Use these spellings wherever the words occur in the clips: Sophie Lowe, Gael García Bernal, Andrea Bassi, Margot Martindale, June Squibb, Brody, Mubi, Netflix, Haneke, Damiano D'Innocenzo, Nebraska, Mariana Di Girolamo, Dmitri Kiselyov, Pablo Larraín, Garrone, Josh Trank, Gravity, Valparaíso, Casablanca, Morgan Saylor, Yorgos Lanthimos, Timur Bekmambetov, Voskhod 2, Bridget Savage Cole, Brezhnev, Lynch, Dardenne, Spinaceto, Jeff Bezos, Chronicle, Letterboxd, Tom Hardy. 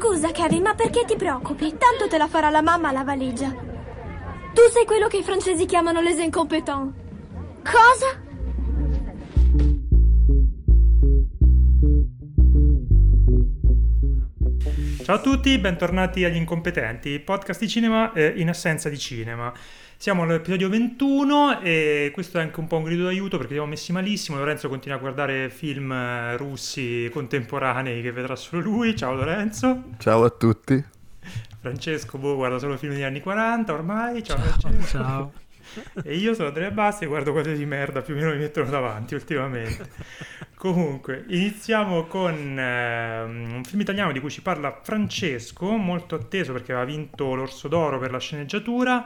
Scusa, Kevin, ma perché ti preoccupi? Tanto te la farà la mamma la valigia. Tu sei quello che i francesi chiamano les incompétents. Cosa? Ciao a tutti, bentornati agli Incompetenti, podcast di cinema in assenza di cinema. Siamo all'episodio 21 e questo è anche un po' un grido d'aiuto perché siamo messi malissimo. Lorenzo continua a guardare film russi contemporanei che vedrà solo lui. Ciao Lorenzo. Ciao a tutti. Francesco guarda solo film degli anni 40 ormai. Ciao Francesco. Ciao. E io sono Andrea Bassi e guardo cose di merda, più o meno mi mettono davanti ultimamente. Comunque, iniziamo con un film italiano di cui ci parla Francesco, molto atteso perché aveva vinto l'Orso d'Oro per la sceneggiatura.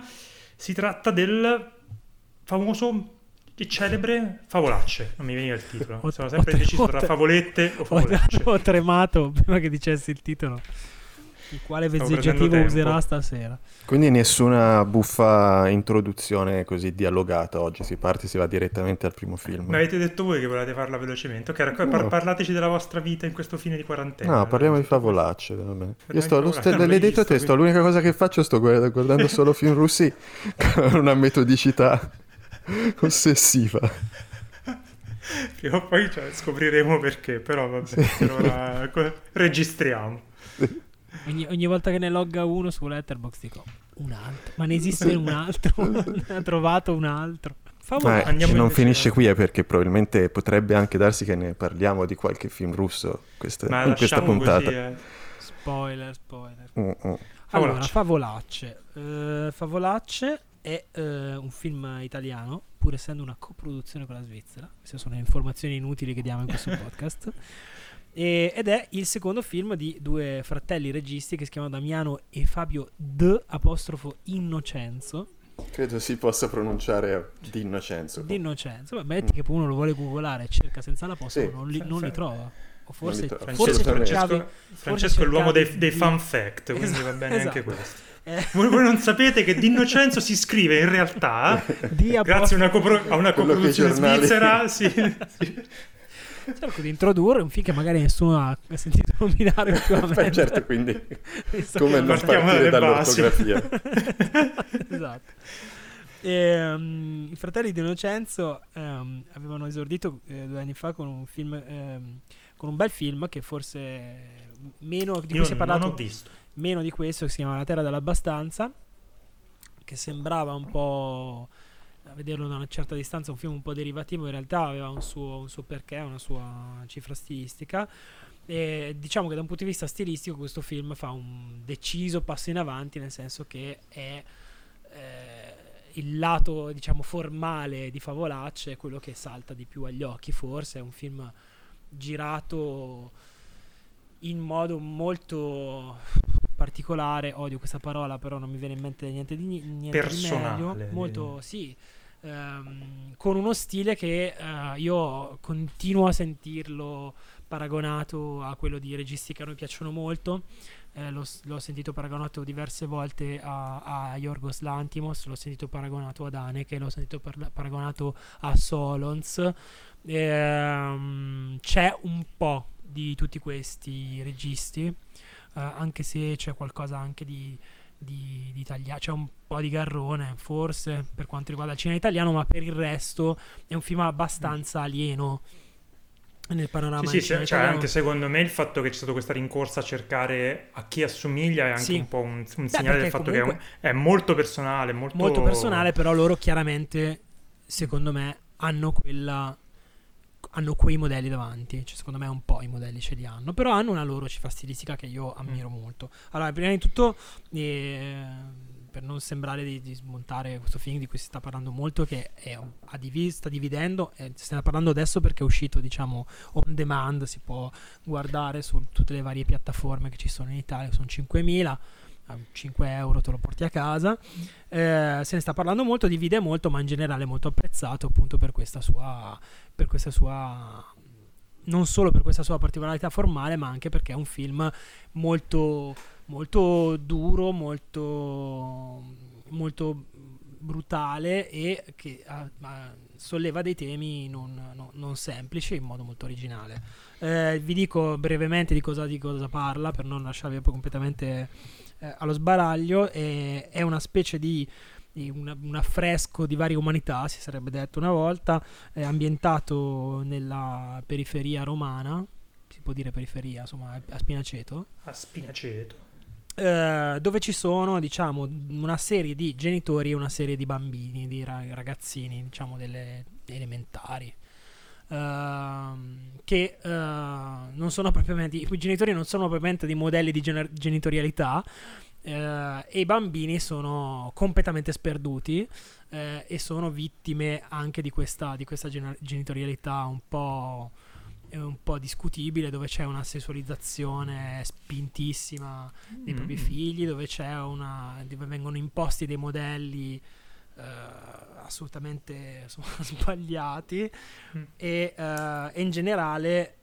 Si tratta del famoso e celebre Favolacce. Non mi veniva il titolo. Sono sempre indeciso tra favolette o favolacce. Ho tremato prima che dicessi il titolo. Il quale vezzeggiativo userà stasera? Quindi nessuna buffa introduzione così dialogata oggi. Si parte, si va direttamente al primo film. Ma avete detto voi che volevate farla velocemente. Ok, parlateci della vostra vita in questo fine di quarantena. No, allora, parliamo di favolacce. L'hai detto te, quindi... l'unica cosa che faccio sto guardando solo film russi con una metodicità ossessiva. Prima o poi scopriremo perché, però vabbè, sì. Allora, registriamo. Sì. Ogni volta che ne logga uno su Letterboxd dico un altro, ma ne esiste un altro? Ne ha trovato un altro? Non finisce qui, è perché probabilmente potrebbe anche darsi che ne parliamo di qualche film russo in questa puntata. Così, Spoiler. Allora, Favolacce. Favolacce è un film italiano, pur essendo una coproduzione con la Svizzera. Queste sono le informazioni inutili che diamo in questo podcast. Ed è il secondo film di due fratelli registi che si chiamano Damiano e Fabio D'Innocenzo. Credo si possa pronunciare D'Innocenzo. D'Innocenzo, vabbè, metti che uno lo vuole googolare, cerca senza l'apostrofo, sì, non li trova. O forse Francesco è l'uomo dei fun fact, quindi va bene anche questo. Voi non sapete che D'Innocenzo si scrive in realtà grazie a una coproduzione svizzera. Sì. Cerco di introdurre un film che magari nessuno ha sentito nominare ultimamente. Certo, quindi come non partire dall'ortografia. Esatto. I fratelli D'Innocenzo avevano esordito 2 anni fa con un film, con un bel film che forse meno di cui si è parlato, non ho visto. Meno di questo, che si chiama La terra dell'abbastanza, che sembrava un po', a vederlo da una certa distanza, un film un po' derivativo. In realtà aveva un suo perché, una sua cifra stilistica, e diciamo che da un punto di vista stilistico questo film fa un deciso passo in avanti, nel senso che è il lato, diciamo, formale di Favolacce è quello che salta di più agli occhi. Forse è un film girato in modo molto particolare, odio questa parola, però non mi viene in mente niente personale, di meglio, molto sì, con uno stile che io continuo a sentirlo paragonato a quello di registi che a noi piacciono molto. L'ho sentito paragonato diverse volte a Yorgos Lanthimos, l'ho sentito paragonato ad Haneke, l'ho sentito paragonato a Solons. C'è un po' di tutti questi registi, anche se c'è qualcosa anche di italiano, c'è un po' di garrone forse per quanto riguarda il cinema italiano, ma per il resto è un film abbastanza alieno nel panorama. Sì, sì, cioè, anche secondo me il fatto che c'è stata questa rincorsa a cercare a chi assomiglia è anche un po' un segnale del fatto che è molto personale, molto personale, però loro chiaramente, secondo me, hanno quei modelli davanti, cioè secondo me un po' i modelli ce li hanno, però hanno una loro cifra stilistica che io ammiro molto. Allora, prima di tutto, per non sembrare di smontare questo film di cui si sta parlando molto, che sta dividendo, stiamo parlando adesso perché è uscito, diciamo, on demand, si può guardare su tutte le varie piattaforme che ci sono in Italia, che sono 5.000, a 5 euro te lo porti a casa. Se ne sta parlando molto, divide molto, ma in generale è molto apprezzato appunto per questa sua non solo per questa sua particolarità formale, ma anche perché è un film molto molto duro, molto molto brutale e che solleva dei temi non semplici in modo molto originale. Vi dico brevemente di cosa parla per non lasciarvi completamente allo sbaraglio. È una specie di un affresco di varie umanità, si sarebbe detto una volta, ambientato nella periferia romana, si può dire periferia, insomma, a Spinaceto, dove ci sono, diciamo, una serie di genitori e una serie di bambini, di ragazzini, diciamo, delle elementari, che non sono propriamente, i genitori non sono propriamente dei modelli di genitorialità, e i bambini sono completamente sperduti, e sono vittime anche di questa genitorialità un po' discutibile, dove c'è una sessualizzazione spintissima dei propri figli, dove vengono imposti dei modelli assolutamente, insomma, sbagliati, e in generale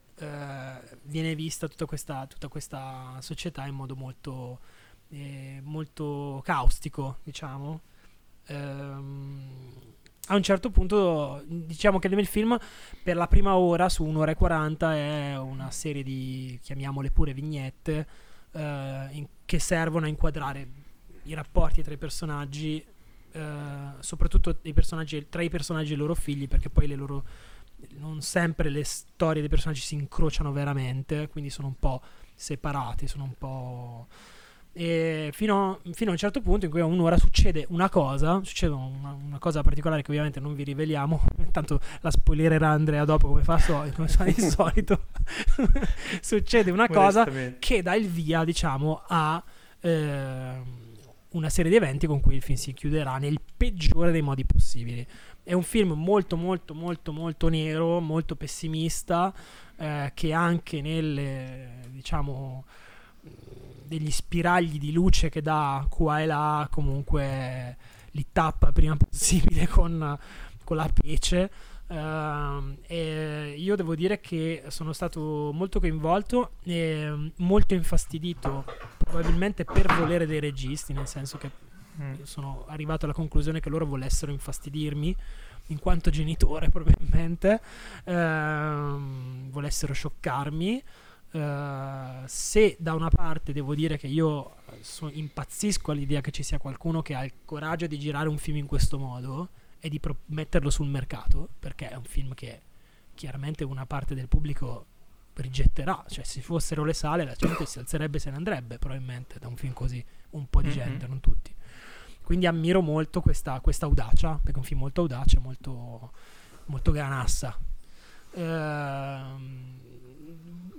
viene vista tutta questa società in modo molto molto caustico, diciamo. A un certo punto, diciamo che nel film, per la prima ora, su 1 ora e 40, è una serie di, chiamiamole pure, vignette, che servono a inquadrare i rapporti tra i personaggi, soprattutto tra i personaggi e i loro figli, perché poi non sempre le storie dei personaggi si incrociano veramente, quindi sono un po' separate, sono un po'... E fino a un certo punto in cui a 1 ora succede una cosa particolare che ovviamente non vi riveliamo, tanto la spoilererà Andrea dopo come fa di solito. Succede una cosa che dà il via, diciamo, a una serie di eventi con cui il film si chiuderà nel peggiore dei modi possibili. È un film molto molto molto molto nero, molto pessimista, che anche nelle, diciamo, degli spiragli di luce che dà qua e là, comunque li tappa prima possibile con la pece. E io devo dire che sono stato molto coinvolto e molto infastidito, probabilmente per volere dei registi, nel senso che sono arrivato alla conclusione che loro volessero infastidirmi in quanto genitore, probabilmente volessero scioccarmi. Se da una parte devo dire che io impazzisco all'idea che ci sia qualcuno che ha il coraggio di girare un film in questo modo e di metterlo sul mercato, perché è un film che chiaramente una parte del pubblico rigetterà, cioè se fossero le sale la gente si alzerebbe e se ne andrebbe probabilmente da un film così, un po' di gente, non tutti. Quindi ammiro molto questa audacia, perché è un film molto audace, molto, molto ganassa.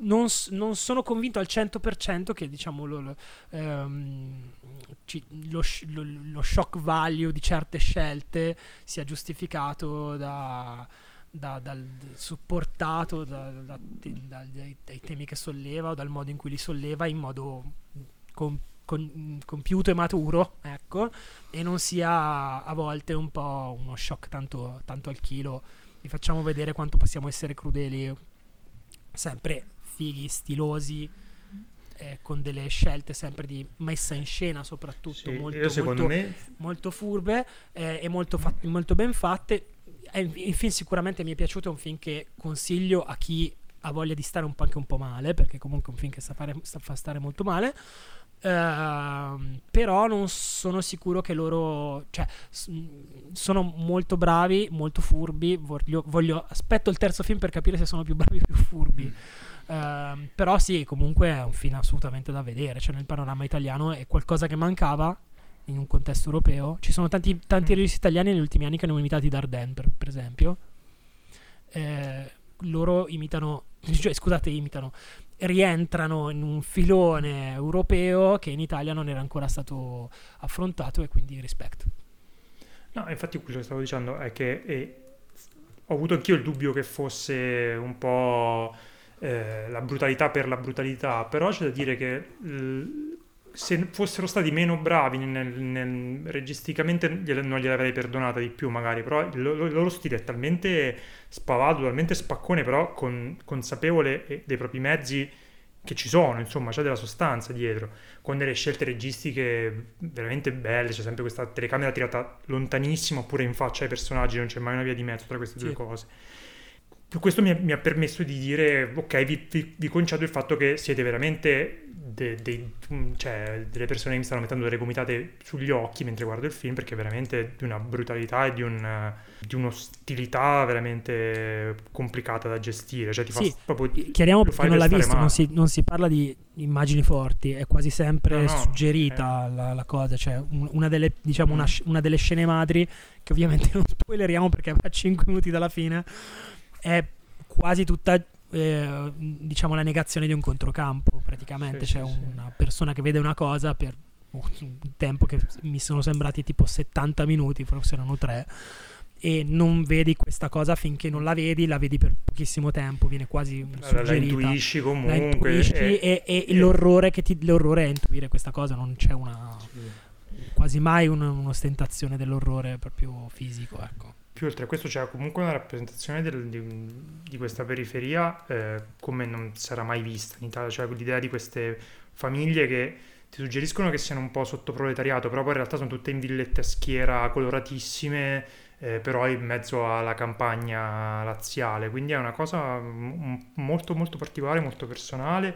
Non sono convinto al 100% che, diciamo, lo shock value di certe scelte sia giustificato supportato dai temi che solleva o dal modo in cui li solleva in modo compiuto e maturo, ecco, e non sia a volte un po' uno shock tanto, tanto al chilo. Vi facciamo vedere quanto possiamo essere crudeli, sempre fighi, stilosi, con delle scelte sempre di messa in scena, soprattutto sì, molto furbe, e molto ben fatte. Il film sicuramente mi è piaciuto, è un film che consiglio a chi ha voglia di stare anche un po' male, perché comunque è un film che fa stare molto male. Però non sono sicuro che loro, cioè, sono molto bravi, molto furbi. Aspetto il terzo film per capire se sono più bravi o più furbi. Però sì, comunque è un film assolutamente da vedere, cioè nel panorama italiano è qualcosa che mancava in un contesto europeo. Ci sono tanti registi italiani negli ultimi anni che hanno imitato Dardenne, per esempio. Loro rientrano in un filone europeo che in Italia non era ancora stato affrontato, e quindi rispetto. No, infatti quello che stavo dicendo è che ho avuto anch'io il dubbio che fosse un po' la brutalità per la brutalità, però c'è da dire che se fossero stati meno bravi registicamente non gliel'avrei perdonata di più magari, però il loro stile è talmente spavato, talmente spaccone, però consapevole dei propri mezzi che ci sono, insomma, c'è della sostanza dietro, con delle scelte registiche veramente belle. C'è sempre questa telecamera tirata lontanissima oppure in faccia ai personaggi, non c'è mai una via di mezzo tra queste due cose. Questo mi ha permesso di dire, ok, vi concedo il fatto che siete veramente delle persone che mi stanno mettendo delle gomitate sugli occhi mentre guardo il film, perché è veramente di una brutalità e di un'ostilità veramente complicata da gestire. Cioè ti fa proprio, chiariamo perché non l'ha visto, non si parla di immagini forti, è quasi sempre suggerita la cosa. Cioè una delle scene madri, che ovviamente non spoileriamo perché a 5 minuti dalla fine, è quasi tutta diciamo la negazione di un controcampo praticamente. C'è una persona che vede una cosa per un tempo che mi sono sembrati tipo 70 minuti, forse erano 3, e non vedi questa cosa finché non la vedi per pochissimo tempo, viene quasi suggerita, la intuisci e l'orrore è intuire questa cosa, non c'è quasi mai un'ostentazione dell'orrore proprio fisico, ecco. Più oltre a questo c'è comunque una rappresentazione di questa periferia come non sarà mai vista in Italia, cioè l'idea di queste famiglie che ti suggeriscono che siano un po' sottoproletariato, però poi in realtà sono tutte in villette a schiera coloratissime, però in mezzo alla campagna laziale, quindi è una cosa molto molto particolare, molto personale,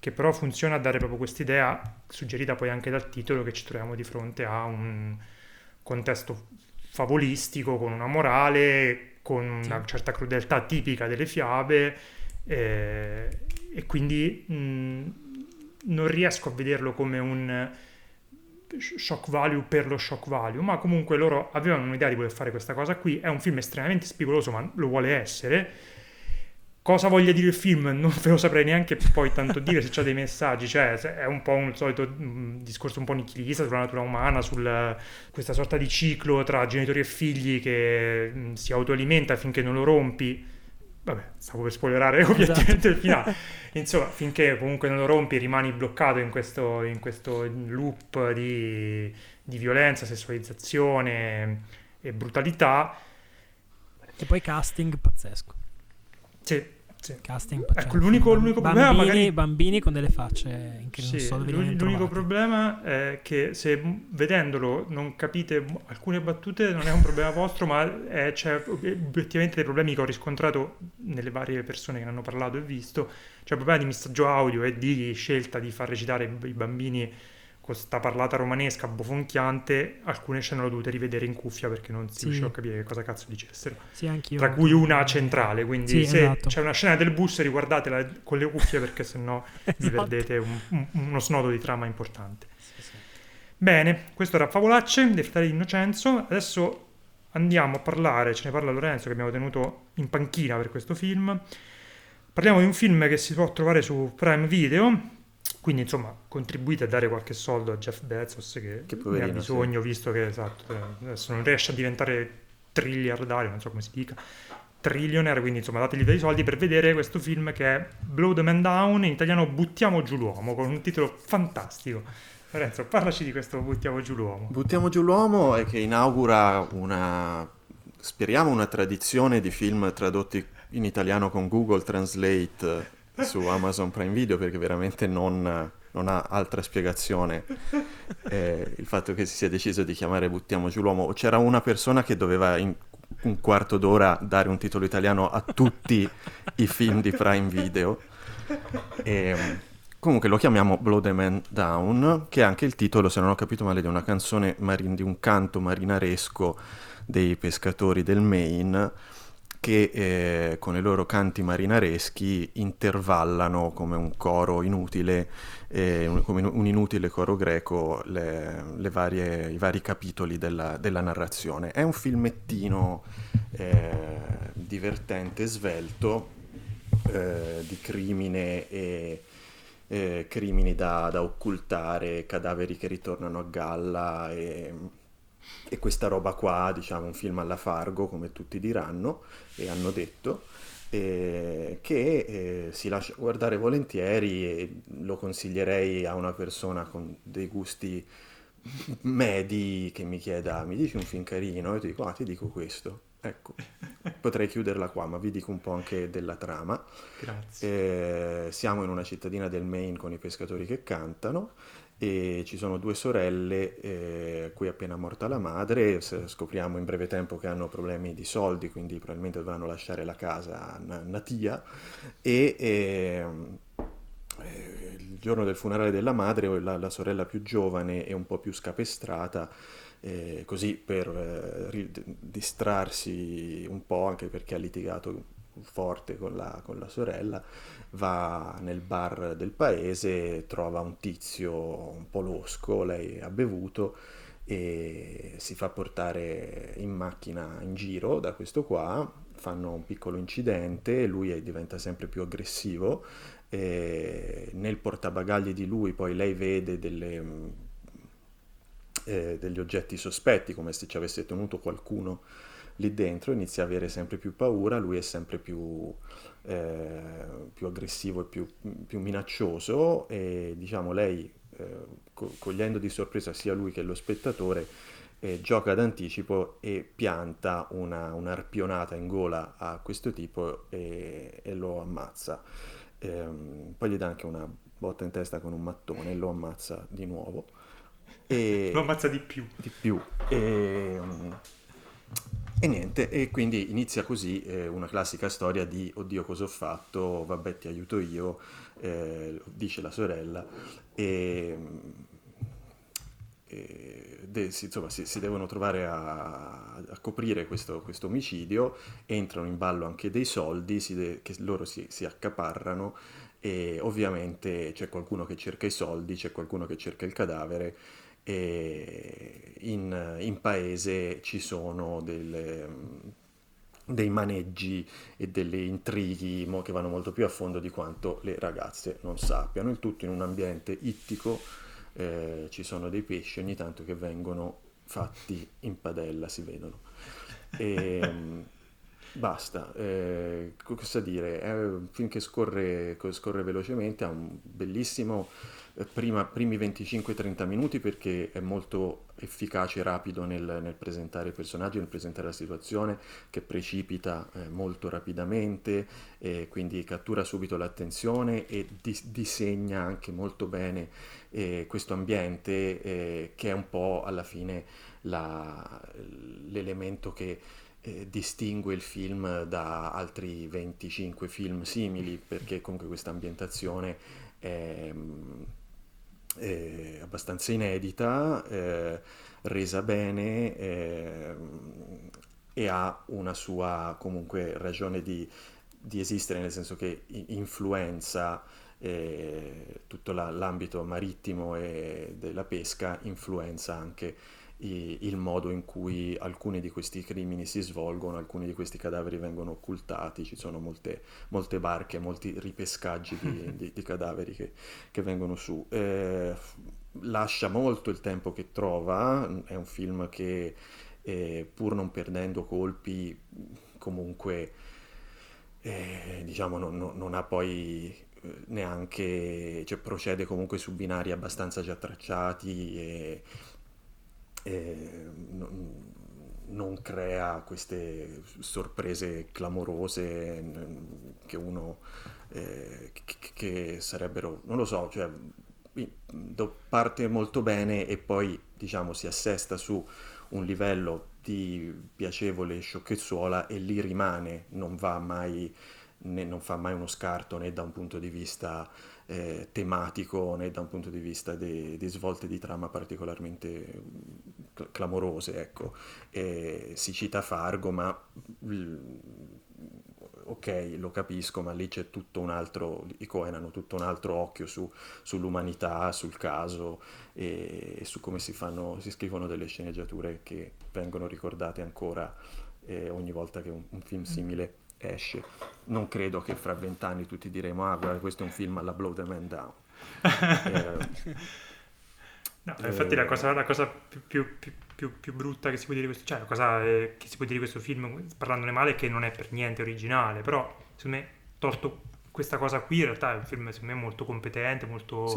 che però funziona a dare proprio quest'idea, suggerita poi anche dal titolo, che ci troviamo di fronte a un contesto favolistico, con una morale, con una certa crudeltà tipica delle fiabe, e quindi non riesco a vederlo come un shock value per lo shock value, ma comunque loro avevano un'idea di voler fare questa cosa qui. È un film estremamente spigoloso, ma lo vuole essere. Cosa voglia dire il film? Non ve lo saprei neanche poi tanto dire, se c'ha dei messaggi, cioè è un po' un solito discorso un po' nichilista sulla natura umana, su questa sorta di ciclo tra genitori e figli che si autoalimenta finché non lo rompi. Vabbè, stavo per spoilerare ovviamente il finale. Insomma, finché comunque non lo rompi rimani bloccato in questo loop di violenza, sessualizzazione e brutalità. E poi casting pazzesco. Sì. Casting, ecco, l'unico problema, bambini con delle facce che non so dove vengono trovati. L'unico problema è che se vedendolo non capite alcune battute non è un problema vostro, ma c'è obiettivamente dei problemi che ho riscontrato nelle varie persone che ne hanno parlato e visto. C'è il problema di messaggio audio e di scelta di far recitare i bambini con sta parlata romanesca bofonchiante. Alcune scene l'ho dovute rivedere in cuffia perché non si riusciva a capire che cosa cazzo dicessero, tra cui una centrale, quindi esatto. C'è una scena del bus, riguardatela con le cuffie perché sennò vi perdete uno snodo di trama importante. Bene, questo era Favolacce dei fratelli D'Innocenzo. Adesso andiamo a parlare, ce ne parla Lorenzo, che abbiamo tenuto in panchina per questo film. Parliamo di un film che si può trovare su Prime Video, quindi insomma contribuite a dare qualche soldo a Jeff Bezos, che poverino, ne ha bisogno, visto che adesso non riesce a diventare triliardario, non so come si dica, trillionaire, quindi insomma dategli dei soldi per vedere questo film che è Blow the Man Down, in italiano Buttiamo giù l'uomo, con un titolo fantastico. Lorenzo, parlaci di questo Buttiamo giù l'uomo. Buttiamo giù l'uomo è che inaugura una tradizione di film tradotti in italiano con Google Translate su Amazon Prime Video, perché veramente non ha altra spiegazione il fatto che si sia deciso di chiamare Buttiamo giù l'uomo. C'era una persona che doveva in un quarto d'ora dare un titolo italiano a tutti i film di Prime Video, e comunque lo chiamiamo Blow the Man Down, che è anche il titolo, se non ho capito male, di una canzone di un canto marinaresco dei pescatori del Maine, che con i loro canti marinareschi intervallano come un coro inutile, come un inutile coro greco, i vari capitoli della narrazione. È un filmettino divertente, svelto, di crimine e crimini da occultare, cadaveri che ritornano a galla e questa roba qua, diciamo un film alla Fargo, come tutti diranno e hanno detto, che si lascia guardare volentieri, e lo consiglierei a una persona con dei gusti medi che mi chieda: mi dici un film carino? Io ti dico questo. Ecco, potrei chiuderla qua, ma vi dico un po' anche della trama. Grazie. Siamo in una cittadina del Maine con i pescatori che cantano e ci sono due sorelle cui è appena morta la madre. Scopriamo in breve tempo che hanno problemi di soldi, quindi probabilmente dovranno lasciare la casa a una tia e il giorno del funerale della madre la sorella più giovane e un po' più scapestrata, così per distrarsi un po', anche perché ha litigato forte con la sorella, va nel bar del paese, trova un tizio un po' losco, lei ha bevuto e si fa portare in macchina in giro da questo qua, fanno un piccolo incidente, lui diventa sempre più aggressivo e nel portabagagli di lui poi lei vede degli oggetti sospetti, come se ci avesse tenuto qualcuno lì dentro, inizia a avere sempre più paura, lui è sempre più aggressivo e più minaccioso e diciamo lei, cogliendo di sorpresa sia lui che lo spettatore, gioca d'anticipo e pianta un'arpionata in gola a questo tipo e lo ammazza. Poi gli dà anche una botta in testa con un mattone e lo ammazza di nuovo. Lo ammazza di più e niente, e quindi inizia così una classica storia di oddio cosa ho fatto, vabbè ti aiuto io, dice la sorella insomma si devono trovare a coprire questo omicidio, entrano in ballo anche dei soldi che loro si accaparrano e ovviamente c'è qualcuno che cerca i soldi, c'è qualcuno che cerca il cadavere e in paese ci sono dei maneggi e delle intrighi che vanno molto più a fondo di quanto le ragazze non sappiano, il tutto in un ambiente ittico, ci sono dei pesci ogni tanto che vengono fatti in padella, si vedono e basta, cosa dire, è un film che scorre velocemente, ha un bellissimo primi 25-30 minuti perché è molto efficace e rapido nel presentare i personaggi, nel presentare la situazione che precipita molto rapidamente, quindi cattura subito l'attenzione e disegna anche molto bene questo ambiente che è un po' alla fine l'elemento che distingue il film da altri 25 film simili, perché comunque questa ambientazione è abbastanza inedita, resa bene e ha una sua comunque ragione di esistere, nel senso che influenza tutto l'ambito marittimo e della pesca, influenza anche il modo in cui alcuni di questi crimini si svolgono, alcuni di questi cadaveri vengono occultati, ci sono molte barche, molti ripescaggi di cadaveri che vengono su. Lascia molto il tempo che trova, è un film che pur non perdendo colpi comunque diciamo non ha poi neanche, cioè procede comunque su binari abbastanza già tracciati e non crea queste sorprese clamorose che uno che sarebbero, non lo so, cioè parte molto bene e poi diciamo si assesta su un livello di piacevole sciocchezzuola e lì rimane, non va mai, né non fa mai uno scarto né da un punto di vista tematico né da un punto di vista di svolte di trama particolarmente clamorose, ecco. Si cita Fargo, ma ok, lo capisco, ma lì c'è tutto un altro, i Coen hanno tutto un altro occhio sull'umanità, sul caso e su come si scrivono delle sceneggiature che vengono ricordate ancora ogni volta che un film simile esce. Non credo che fra 20 anni tutti diremo guarda, questo è un film alla Blow the Man Down. No, infatti la cosa più brutta che si può dire questo, cioè la cosa che si può dire questo film parlandone male, è che non è per niente originale, però secondo me tolto questa cosa qui in realtà è un film secondo me molto competente, molto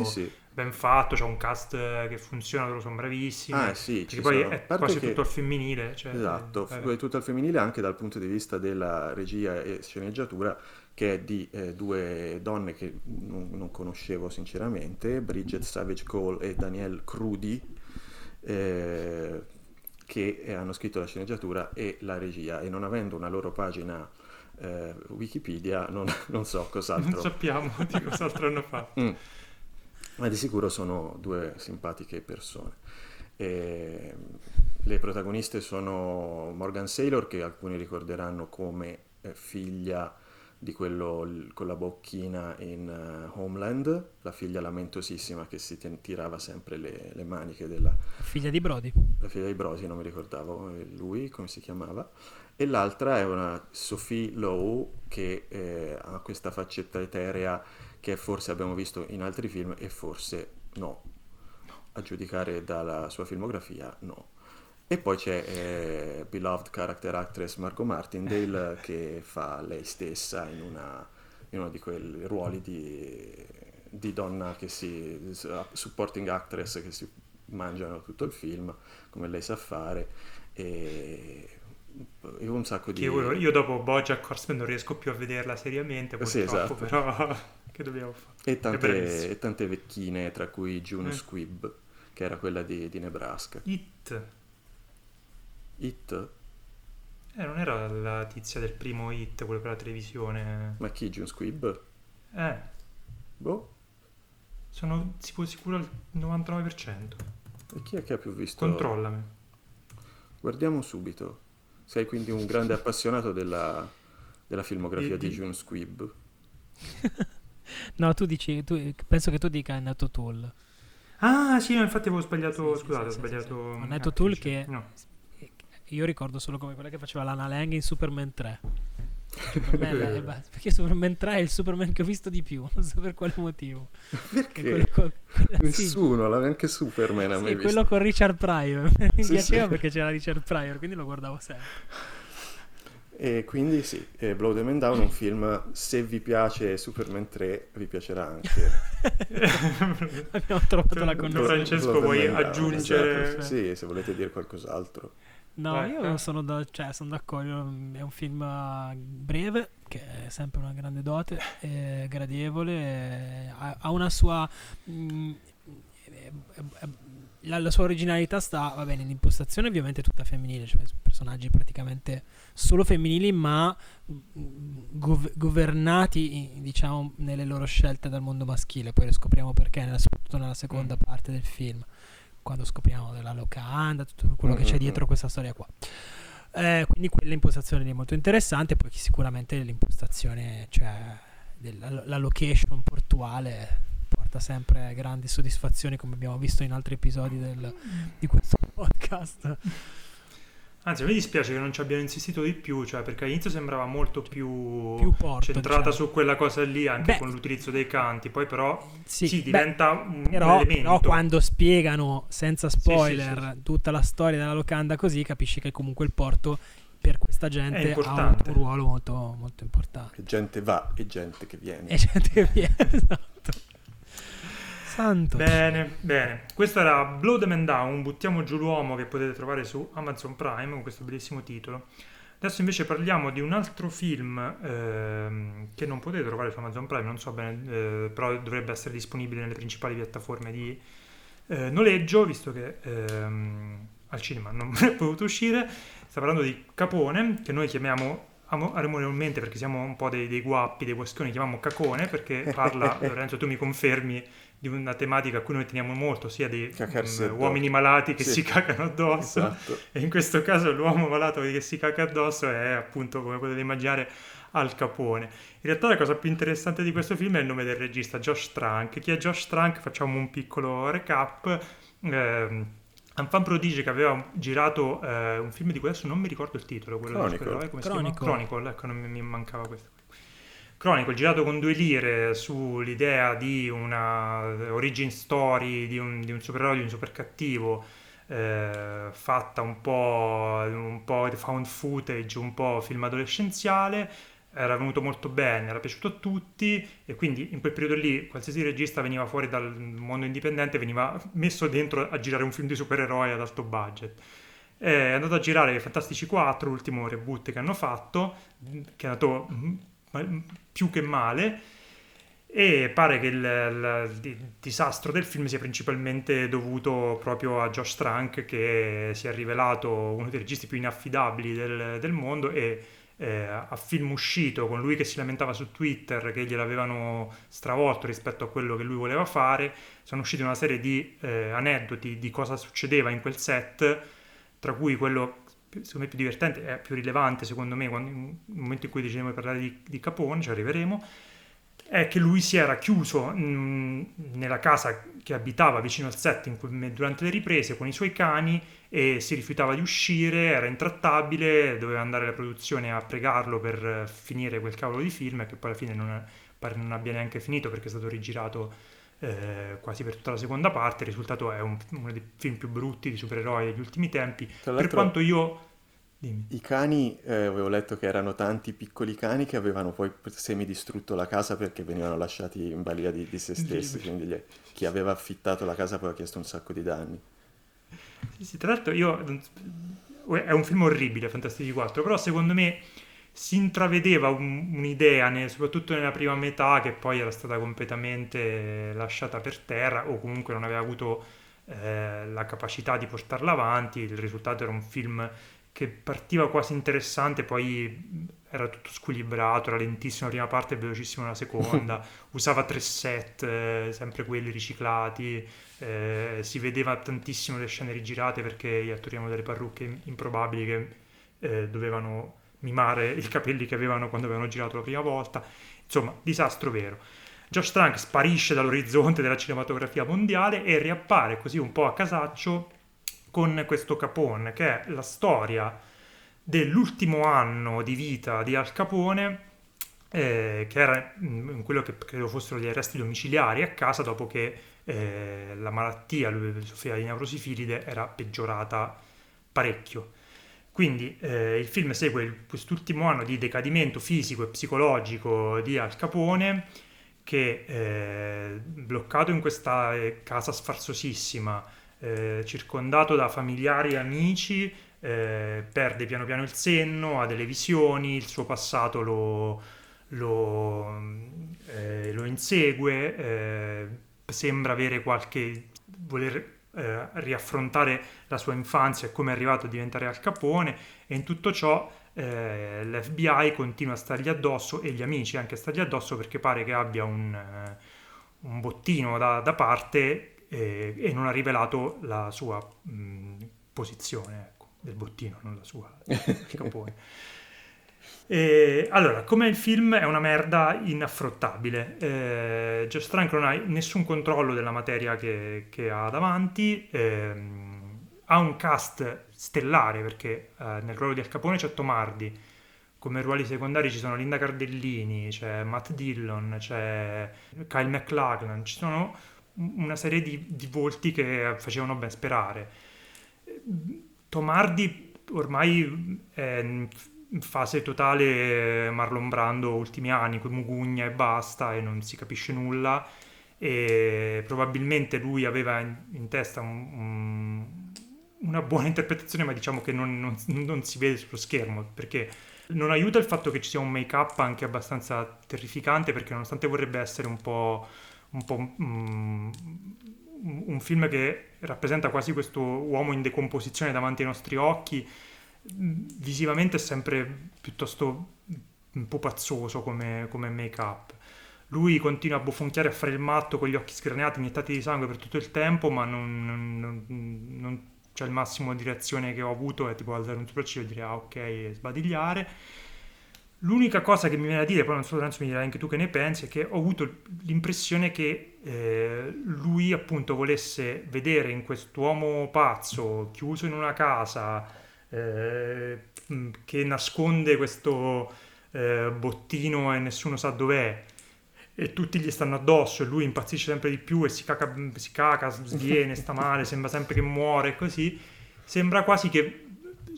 ben fatto, c'è un cast che funziona, loro sono bravissimi, perché poi è quasi tutto al femminile, cioè, esatto, è tutto al femminile anche dal punto di vista della regia e sceneggiatura, che è di due donne che non conoscevo sinceramente, Bridget Savage Cole e Daniel Krudy, che hanno scritto la sceneggiatura e la regia, e non avendo una loro pagina Wikipedia non so cos'altro, non sappiamo di cos'altro hanno fatto, ma di sicuro sono due simpatiche persone. E le protagoniste sono Morgan Saylor, che alcuni ricorderanno come figlia di quello con la bocchina in Homeland, la figlia lamentosissima che si tirava sempre le maniche della figlia di Brody. La figlia di Brody, non mi ricordavo lui come si chiamava. E l'altra è una Sophie Lowe, che ha questa faccetta eterea che forse abbiamo visto in altri film e forse no, a giudicare dalla sua filmografia no. E poi c'è beloved character actress Margot Martindale, che fa lei stessa in uno di quei ruoli di donna che si supporting actress che si mangiano tutto il film, come lei sa fare, e un sacco di... Io dopo Bojack Horseman non riesco più a vederla seriamente, purtroppo, esatto. Però che dobbiamo fare? E tante vecchine, tra cui June Squibb, che era quella di Nebraska. It? Non era la tizia del primo It, quello per la televisione? Ma chi, June Squibb? Boh. Sono sicuro al 99%. E chi è che ha più visto? Controllami. Guardiamo subito. Sei quindi un grande appassionato della filmografia di June Squibb. No, penso che tu dica Annato Tool. Ah, sì, no, infatti avevo sbagliato, scusate, ho sbagliato. Sì. Annato Tool che... No. Io ricordo solo come quella che faceva Lana Lang in Superman 3. Perché Superman 3 è il Superman che ho visto di più, non so per quale motivo. Perché? Nessuno, neanche Superman ha mai visto. Quello con Richard Pryor, mi piaceva perché c'era Richard Pryor, quindi lo guardavo sempre. E quindi Blow Them Down è un film, se vi piace Superman 3 vi piacerà anche. Abbiamo trovato la connessione. Francesco, vuoi aggiungere? Esatto. Sì, se volete dire qualcos'altro. No, io sono d'accordo, è un film breve, che è sempre una grande dote, è gradevole, ha una sua... La sua originalità sta, va bene, l'impostazione ovviamente è tutta femminile, cioè personaggi praticamente solo femminili, ma governati, diciamo, nelle loro scelte dal mondo maschile, poi scopriamo perché, soprattutto nella seconda parte del film, quando scopriamo della locanda, tutto quello che c'è dietro questa storia qua, quindi quella impostazione è molto interessante. Poi sicuramente l'impostazione, cioè la location portuale, porta sempre grandi soddisfazioni, come abbiamo visto in altri episodi di questo podcast. Anzi, mi dispiace che non ci abbiano insistito di più, cioè, perché all'inizio sembrava molto più porto, centrata, diciamo, su quella cosa lì, anche con l'utilizzo dei canti. Poi però diventa un elemento. Però quando spiegano, senza spoiler, tutta la storia della locanda così, capisci che comunque il porto per questa gente ha un ruolo molto, molto importante. Che gente va e gente che viene. Esatto. Santo. Bene, questo era Blow Them Down, buttiamo giù l'uomo, che potete trovare su Amazon Prime con questo bellissimo titolo. Adesso invece parliamo di un altro film che non potete trovare su Amazon Prime, non so bene, però dovrebbe essere disponibile nelle principali piattaforme di noleggio, visto che al cinema non è potuto uscire. Sta parlando di Capone, che noi chiamiamo amorevolmente, perché siamo un po' dei guappi, dei guasconi, chiamiamo Cacone, perché parla, Lorenzo, tu mi confermi, di una tematica a cui noi teniamo molto, sia di uomini malati che si cacano addosso, esatto. E in questo caso l'uomo malato che si caca addosso è, appunto, come potete immaginare, Al Capone. In realtà la cosa più interessante di questo film è il nome del regista, Josh Trank. Chi è Josh Trank? Facciamo un piccolo recap. Un fan prodigio che aveva girato un film di cui adesso non mi ricordo il titolo, quello Chronicle. Ecco, non mi mancava questo. Chronicle, girato con 2 lire, sull'idea di una origin story di un supereroe, di un supercattivo, fatta un po' found footage, un po' film adolescenziale, era venuto molto bene, era piaciuto a tutti, e quindi in quel periodo lì qualsiasi regista veniva fuori dal mondo indipendente veniva messo dentro a girare un film di supereroi ad alto budget. È andato a girare Fantastici 4, l'ultimo reboot che hanno fatto, che è andato più che male, e pare che il disastro del film sia principalmente dovuto proprio a Josh Trank, che si è rivelato uno dei registi più inaffidabili del mondo, e a film uscito con lui che si lamentava su Twitter che gliel'avevano stravolto rispetto a quello che lui voleva fare, sono usciti una serie di aneddoti di cosa succedeva in quel set, tra cui quello secondo me più divertente e più rilevante secondo me, quando, nel momento in cui decideremo di parlare di Capone, ci arriveremo, è che lui si era chiuso nella casa che abitava vicino al set durante le riprese con i suoi cani, e si rifiutava di uscire, era intrattabile, doveva andare alla produzione a pregarlo per finire quel cavolo di film, che poi alla fine pare non abbia neanche finito perché è stato rigirato quasi per tutta la seconda parte. Il risultato è uno dei film più brutti di supereroi degli ultimi tempi, per quanto io... Dimmi. I cani, avevo letto che erano tanti piccoli cani che avevano poi semidistrutto la casa perché venivano lasciati in balia di se stessi, quindi chi aveva affittato la casa poi ha chiesto un sacco di danni. Sì, tra l'altro è un film orribile, Fantastici 4, però secondo me si intravedeva un'idea, soprattutto nella prima metà, che poi era stata completamente lasciata per terra o comunque non aveva avuto la capacità di portarla avanti. Il risultato era un film che partiva quasi interessante, poi era tutto squilibrato, era lentissimo la prima parte e velocissimo la seconda, usava 3 set, sempre quelli riciclati, si vedeva tantissimo le scene rigirate perché gli attori hanno delle parrucche improbabili che dovevano mimare i capelli che avevano quando avevano girato la prima volta, insomma disastro vero. Josh Trank sparisce dall'orizzonte della cinematografia mondiale e riappare così un po' a casaccio con questo Capone, che è la storia dell'ultimo anno di vita di Al Capone, che era quello che credo fossero gli arresti domiciliari a casa dopo che la malattia, lui soffriva di neurosifilide, era peggiorata parecchio. Quindi il film segue quest'ultimo anno di decadimento fisico e psicologico di Al Capone, che bloccato in questa casa sfarzosissima, circondato da familiari e amici, perde piano piano il senno, ha delle visioni, il suo passato lo insegue, sembra avere voler riaffrontare la sua infanzia e come è arrivato a diventare Al Capone, e in tutto ciò l'FBI continua a stargli addosso, e gli amici anche a stargli addosso, perché pare che abbia un bottino da parte e non ha rivelato la sua posizione, ecco, del bottino, non la sua, il Capone. Allora, come il film è una merda inaffrontabile, Josh Trank non ha nessun controllo della materia che ha davanti, ha un cast stellare perché nel ruolo di Al Capone c'è Tom Hardy, come ruoli secondari ci sono Linda Cardellini, c'è Matt Dillon, c'è Kyle MacLachlan, ci sono una serie di volti che facevano ben sperare. Tom Hardy ormai è in fase totale Marlon Brando ultimi anni, con mugugna e basta e non si capisce nulla, e probabilmente lui aveva in testa una buona interpretazione, ma diciamo che non si vede sullo schermo, perché non aiuta il fatto che ci sia un make-up anche abbastanza terrificante, perché nonostante vorrebbe essere un film che rappresenta quasi questo uomo in decomposizione davanti ai nostri occhi, visivamente è sempre piuttosto pupazzoso come make-up. Lui continua a bofonchiare, a fare il matto con gli occhi sgranati, iniettati di sangue per tutto il tempo, ma non c'è il massimo di reazione che ho avuto, è tipo alzare un sopracciglio e dire ah ok e sbadigliare. L'unica cosa che mi viene da dire, poi non so, Lorenzo, mi dirai anche tu che ne pensi, è che ho avuto l'impressione che lui appunto volesse vedere in quest'uomo pazzo, chiuso in una casa, che nasconde questo bottino e nessuno sa dov'è, e tutti gli stanno addosso e lui impazzisce sempre di più e si caca, sviene, sta male, sembra sempre che muore, così. Sembra quasi che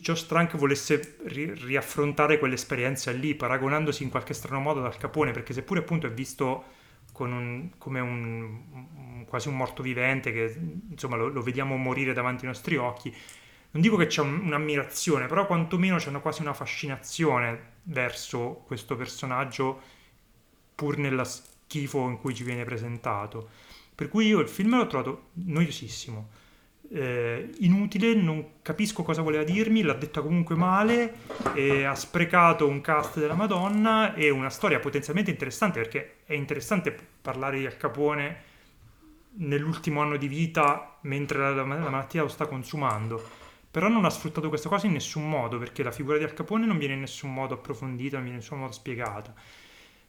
Josh Trank volesse riaffrontare quell'esperienza lì, paragonandosi in qualche strano modo ad Al Capone, perché seppure appunto è visto con come quasi un morto vivente, che insomma lo vediamo morire davanti ai nostri occhi, non dico che c'è un'ammirazione, però quantomeno c'è quasi una fascinazione verso questo personaggio, pur nella schifo in cui ci viene presentato. Per cui io il film l'ho trovato noiosissimo, inutile, non capisco cosa voleva dirmi, l'ha detta comunque male, ha sprecato un cast della Madonna e una storia potenzialmente interessante, perché è interessante parlare di Al Capone nell'ultimo anno di vita mentre la malattia lo sta consumando, però non ha sfruttato questa cosa in nessun modo, perché la figura di Al Capone non viene in nessun modo approfondita, non viene in nessun modo spiegata.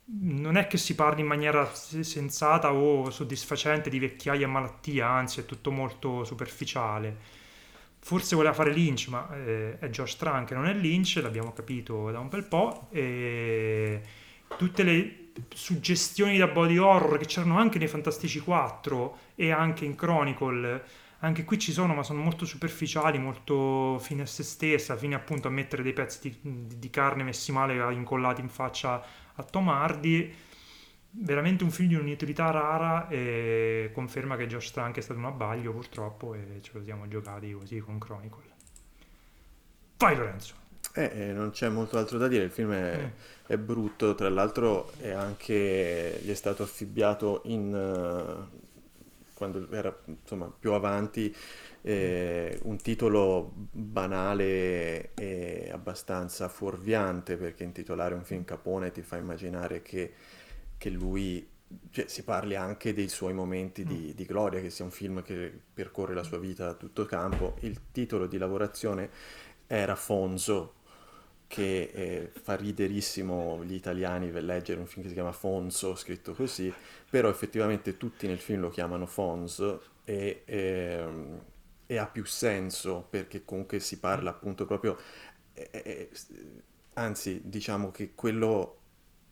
Non è che si parli in maniera sensata o soddisfacente di vecchiaia e malattia, anzi è tutto molto superficiale. Forse voleva fare Lynch, ma è Josh Trank, non è Lynch, l'abbiamo capito da un bel po', e tutte le suggestioni da body horror che c'erano anche nei Fantastici 4 e anche in Chronicle, anche qui ci sono, ma sono molto superficiali, molto fine a se stessa, fine appunto a mettere dei pezzi di carne messi male incollati in faccia a Tom Hardy. Veramente un film di un'inutilità rara, e conferma che Josh Trank è stato un abbaglio purtroppo, e ce lo siamo giocati così con Chronicle. Vai Lorenzo. Non c'è molto altro da dire, il film è brutto, tra l'altro è anche, gli è stato affibbiato in quando era insomma più avanti un titolo banale e abbastanza fuorviante, perché intitolare un film Capone ti fa immaginare che lui, cioè, si parli anche dei suoi momenti di gloria, che sia un film che percorre la sua vita a tutto campo. Il titolo di lavorazione era Fonzo, che fa riderissimo gli italiani per leggere un film che si chiama Fonzo scritto così, però effettivamente tutti nel film lo chiamano Fonzo e ha più senso, perché comunque si parla appunto proprio anzi diciamo che quello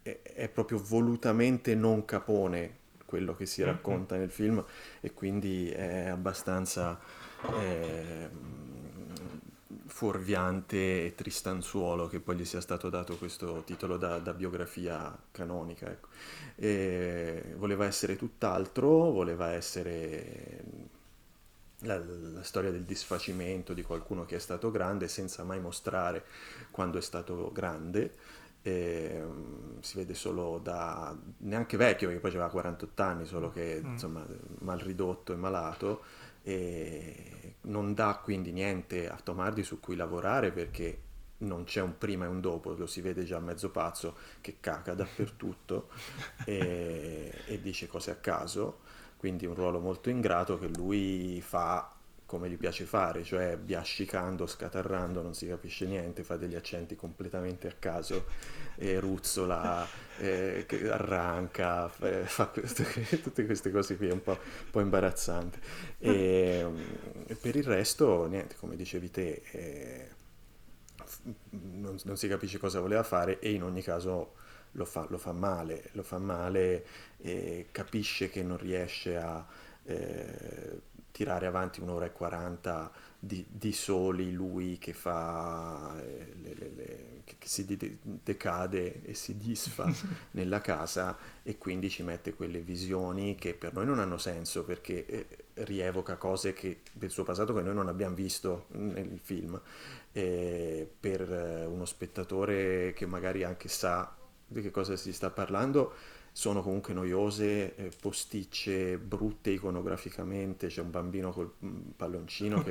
è proprio volutamente non Capone quello che si racconta nel film, e quindi è abbastanza fuorviante e tristanzuolo che poi gli sia stato dato questo titolo da biografia canonica, ecco. E voleva essere tutt'altro, voleva essere la storia del disfacimento di qualcuno che è stato grande senza mai mostrare quando è stato grande, e si vede solo da neanche vecchio, perché poi aveva 48 anni, solo che insomma mal ridotto e malato, e non dà quindi niente a Tom Hardy su cui lavorare, perché non c'è un prima e un dopo, lo si vede già mezzo pazzo che caca dappertutto e dice cose a caso, quindi un ruolo molto ingrato che lui fa come gli piace fare, cioè biascicando, scatarrando, non si capisce niente, fa degli accenti completamente a caso, ruzzola, arranca, fa tutte queste cose qui, è un po' imbarazzante. E per il resto, niente, come dicevi te, non si capisce cosa voleva fare, e in ogni caso lo fa male, capisce che non riesce a... tirare avanti 1 ora e 40 di soli, lui che fa che si decade e si disfa nella casa, e quindi ci mette quelle visioni che per noi non hanno senso, perché rievoca cose del suo passato che noi non abbiamo visto nel film, e per uno spettatore che magari anche sa di che cosa si sta parlando sono comunque noiose, posticce, brutte iconograficamente. C'è un bambino col palloncino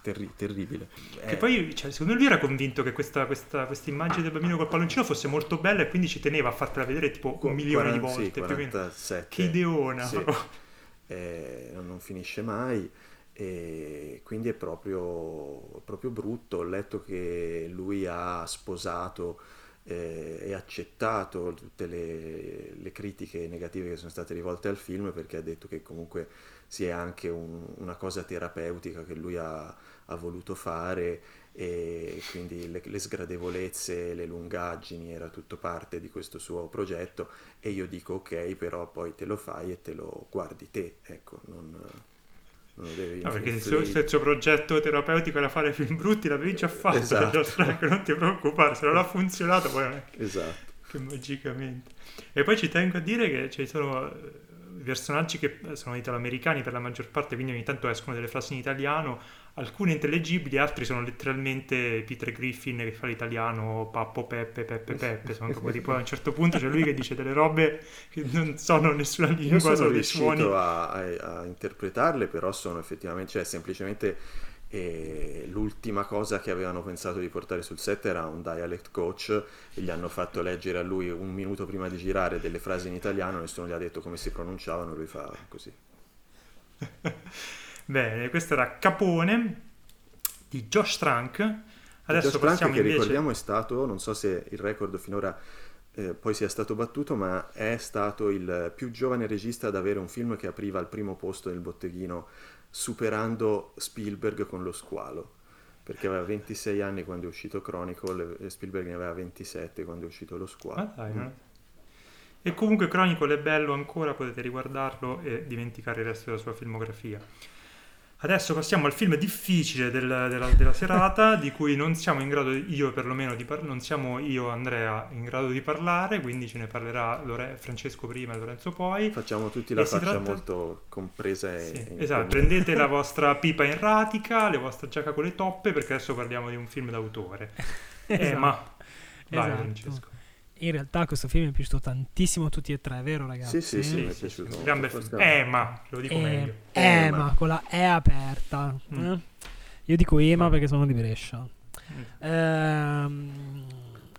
terribile, che poi, cioè, secondo lui era convinto che questa immagine del bambino col palloncino fosse molto bella, e quindi ci teneva a fartela vedere tipo 1 milione di volte, sì, 47, più o meno. Che ideona, sì. Non finisce mai, e quindi è proprio brutto. Ho letto che lui ha sposato e accettato tutte le critiche negative che sono state rivolte al film, perché ha detto che comunque sia anche una cosa terapeutica che lui ha voluto fare, e quindi le sgradevolezze, le lungaggini, era tutto parte di questo suo progetto. E io dico ok, però poi te lo fai e te lo guardi te, ecco, non No, perché se il suo progetto terapeutico era fare film brutti, l'avevi già fatto. Esatto. Frank, non ti preoccupare, se non ha funzionato poi non è che... Esatto. Che magicamente. E poi ci tengo a dire che ci sono personaggi che sono italoamericani per la maggior parte, quindi ogni tanto escono delle frasi in italiano, alcuni intellegibili, altri sono letteralmente Peter Griffin che fa l'italiano Pappo Peppe Peppe Peppe, sono proprio tipo a un certo punto c'è lui che dice delle robe che non sono nessuna lingua, sono dei suoni. Io sono riuscito a interpretarle, però sono effettivamente, cioè semplicemente l'ultima cosa che avevano pensato di portare sul set era un dialect coach e gli hanno fatto leggere a lui un minuto prima di girare delle frasi in italiano, nessuno gli ha detto come si pronunciavano, lui fa così. Bene, questo era Capone di Josh Trank. Adesso Josh Trank, che invece... ricordiamo è stato, non so se il record finora poi sia stato battuto, ma è stato il più giovane regista ad avere un film che apriva al primo posto nel botteghino, superando Spielberg con Lo squalo, perché aveva 26 anni quando è uscito Chronicle e Spielberg ne aveva 27 quando è uscito Lo squalo. Ah, dai, no? E comunque Chronicle è bello ancora, potete riguardarlo e dimenticare il resto della sua filmografia. Adesso passiamo al film difficile della serata, di cui non siamo in grado io perlomeno di parlare, non siamo io Andrea in grado di parlare, quindi ce ne parlerà Francesco prima e Lorenzo poi. Facciamo tutti la faccia molto compresa. Sì, esatto, prendete la vostra pipa in ratica, le vostre giacca con le toppe, perché adesso parliamo di un film d'autore. Esatto. Vai, esatto. Francesco. In realtà questo film mi è piaciuto tantissimo, tutti e tre, è vero ragazzi? Sì, mi è piaciuto. Sì. Grande film. Ma lo dico meglio. Ma con la E aperta. Io dico Ema perché sono di Brescia.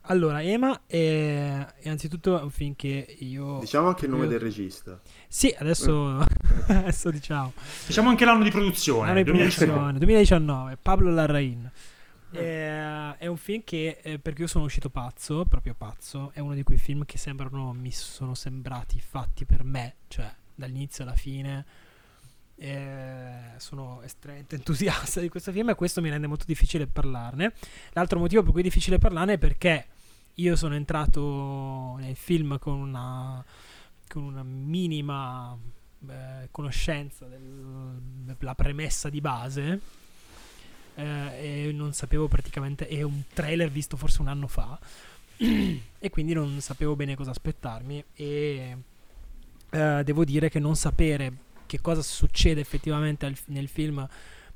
Allora, Ema è innanzitutto un film che io... Diciamo anche il nome del regista. Sì, adesso diciamo. Diciamo anche l'anno di produzione. L'anno di produzione, 2019, Pablo Larraín. È un film che perché io sono uscito pazzo, proprio pazzo. È uno di quei film che sembrano, mi sono sembrati fatti per me, cioè dall'inizio alla fine. Sono estremamente entusiasta di questo film e questo mi rende molto difficile parlarne. L'altro motivo per cui è difficile parlarne è perché io sono entrato nel film con una minima conoscenza della premessa di base. E non sapevo praticamente, è un trailer visto forse un anno fa e quindi non sapevo bene cosa aspettarmi e devo dire che non sapere che cosa succede effettivamente nel film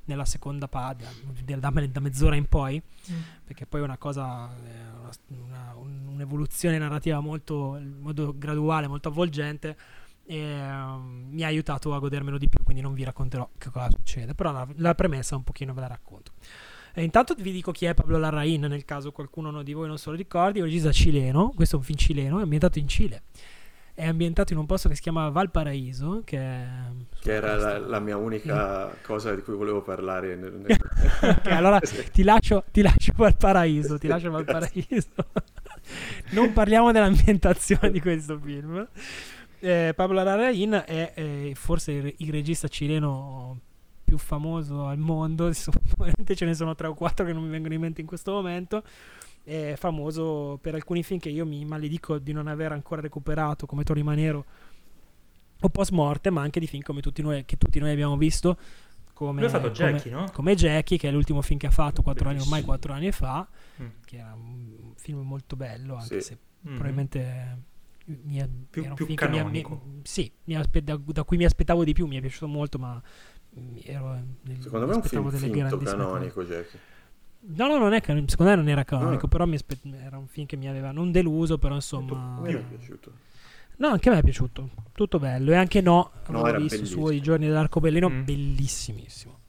nella seconda parte da mezz'ora in poi, perché poi è una cosa, un'evoluzione narrativa molto graduale, molto avvolgente e mi ha aiutato a godermelo di più, quindi non vi racconterò che cosa succede, però la premessa un pochino ve la racconto. E intanto vi dico chi è Pablo Larraín, nel caso qualcuno di voi non se lo ricordi. È un regista cileno, questo è un film cileno, è ambientato in Cile, è ambientato in un posto che si chiama Valparaíso, che era la mia unica cosa di cui volevo parlare okay, allora ti lascio Valparaíso, ti lascio Valparaíso. Non parliamo dell'ambientazione di questo film. Pablo Larraín è forse il regista cileno più famoso al mondo, ce ne sono 3 o 4 che non mi vengono in mente in questo momento. È famoso per alcuni film che io mi maledico di non aver ancora recuperato, come Tori Manero o Post Morte, ma anche di film come tutti noi abbiamo visto, come lui ha fatto Jackie, no? Come Jackie, che è l'ultimo film che ha fatto 4 anni fa, che era un film molto bello, anche se probabilmente... Più canonico. Da cui mi aspettavo di più, mi è piaciuto molto, ma secondo me è un film finto canonico, Jackie. No, non è canonico, secondo me non era canonico, però era un film che mi aveva non deluso, però insomma. Mi è piaciuto. No, anche a me è piaciuto, tutto bello. E anche avevo visto i giorni dell'arcobaleno, bellissimissimo.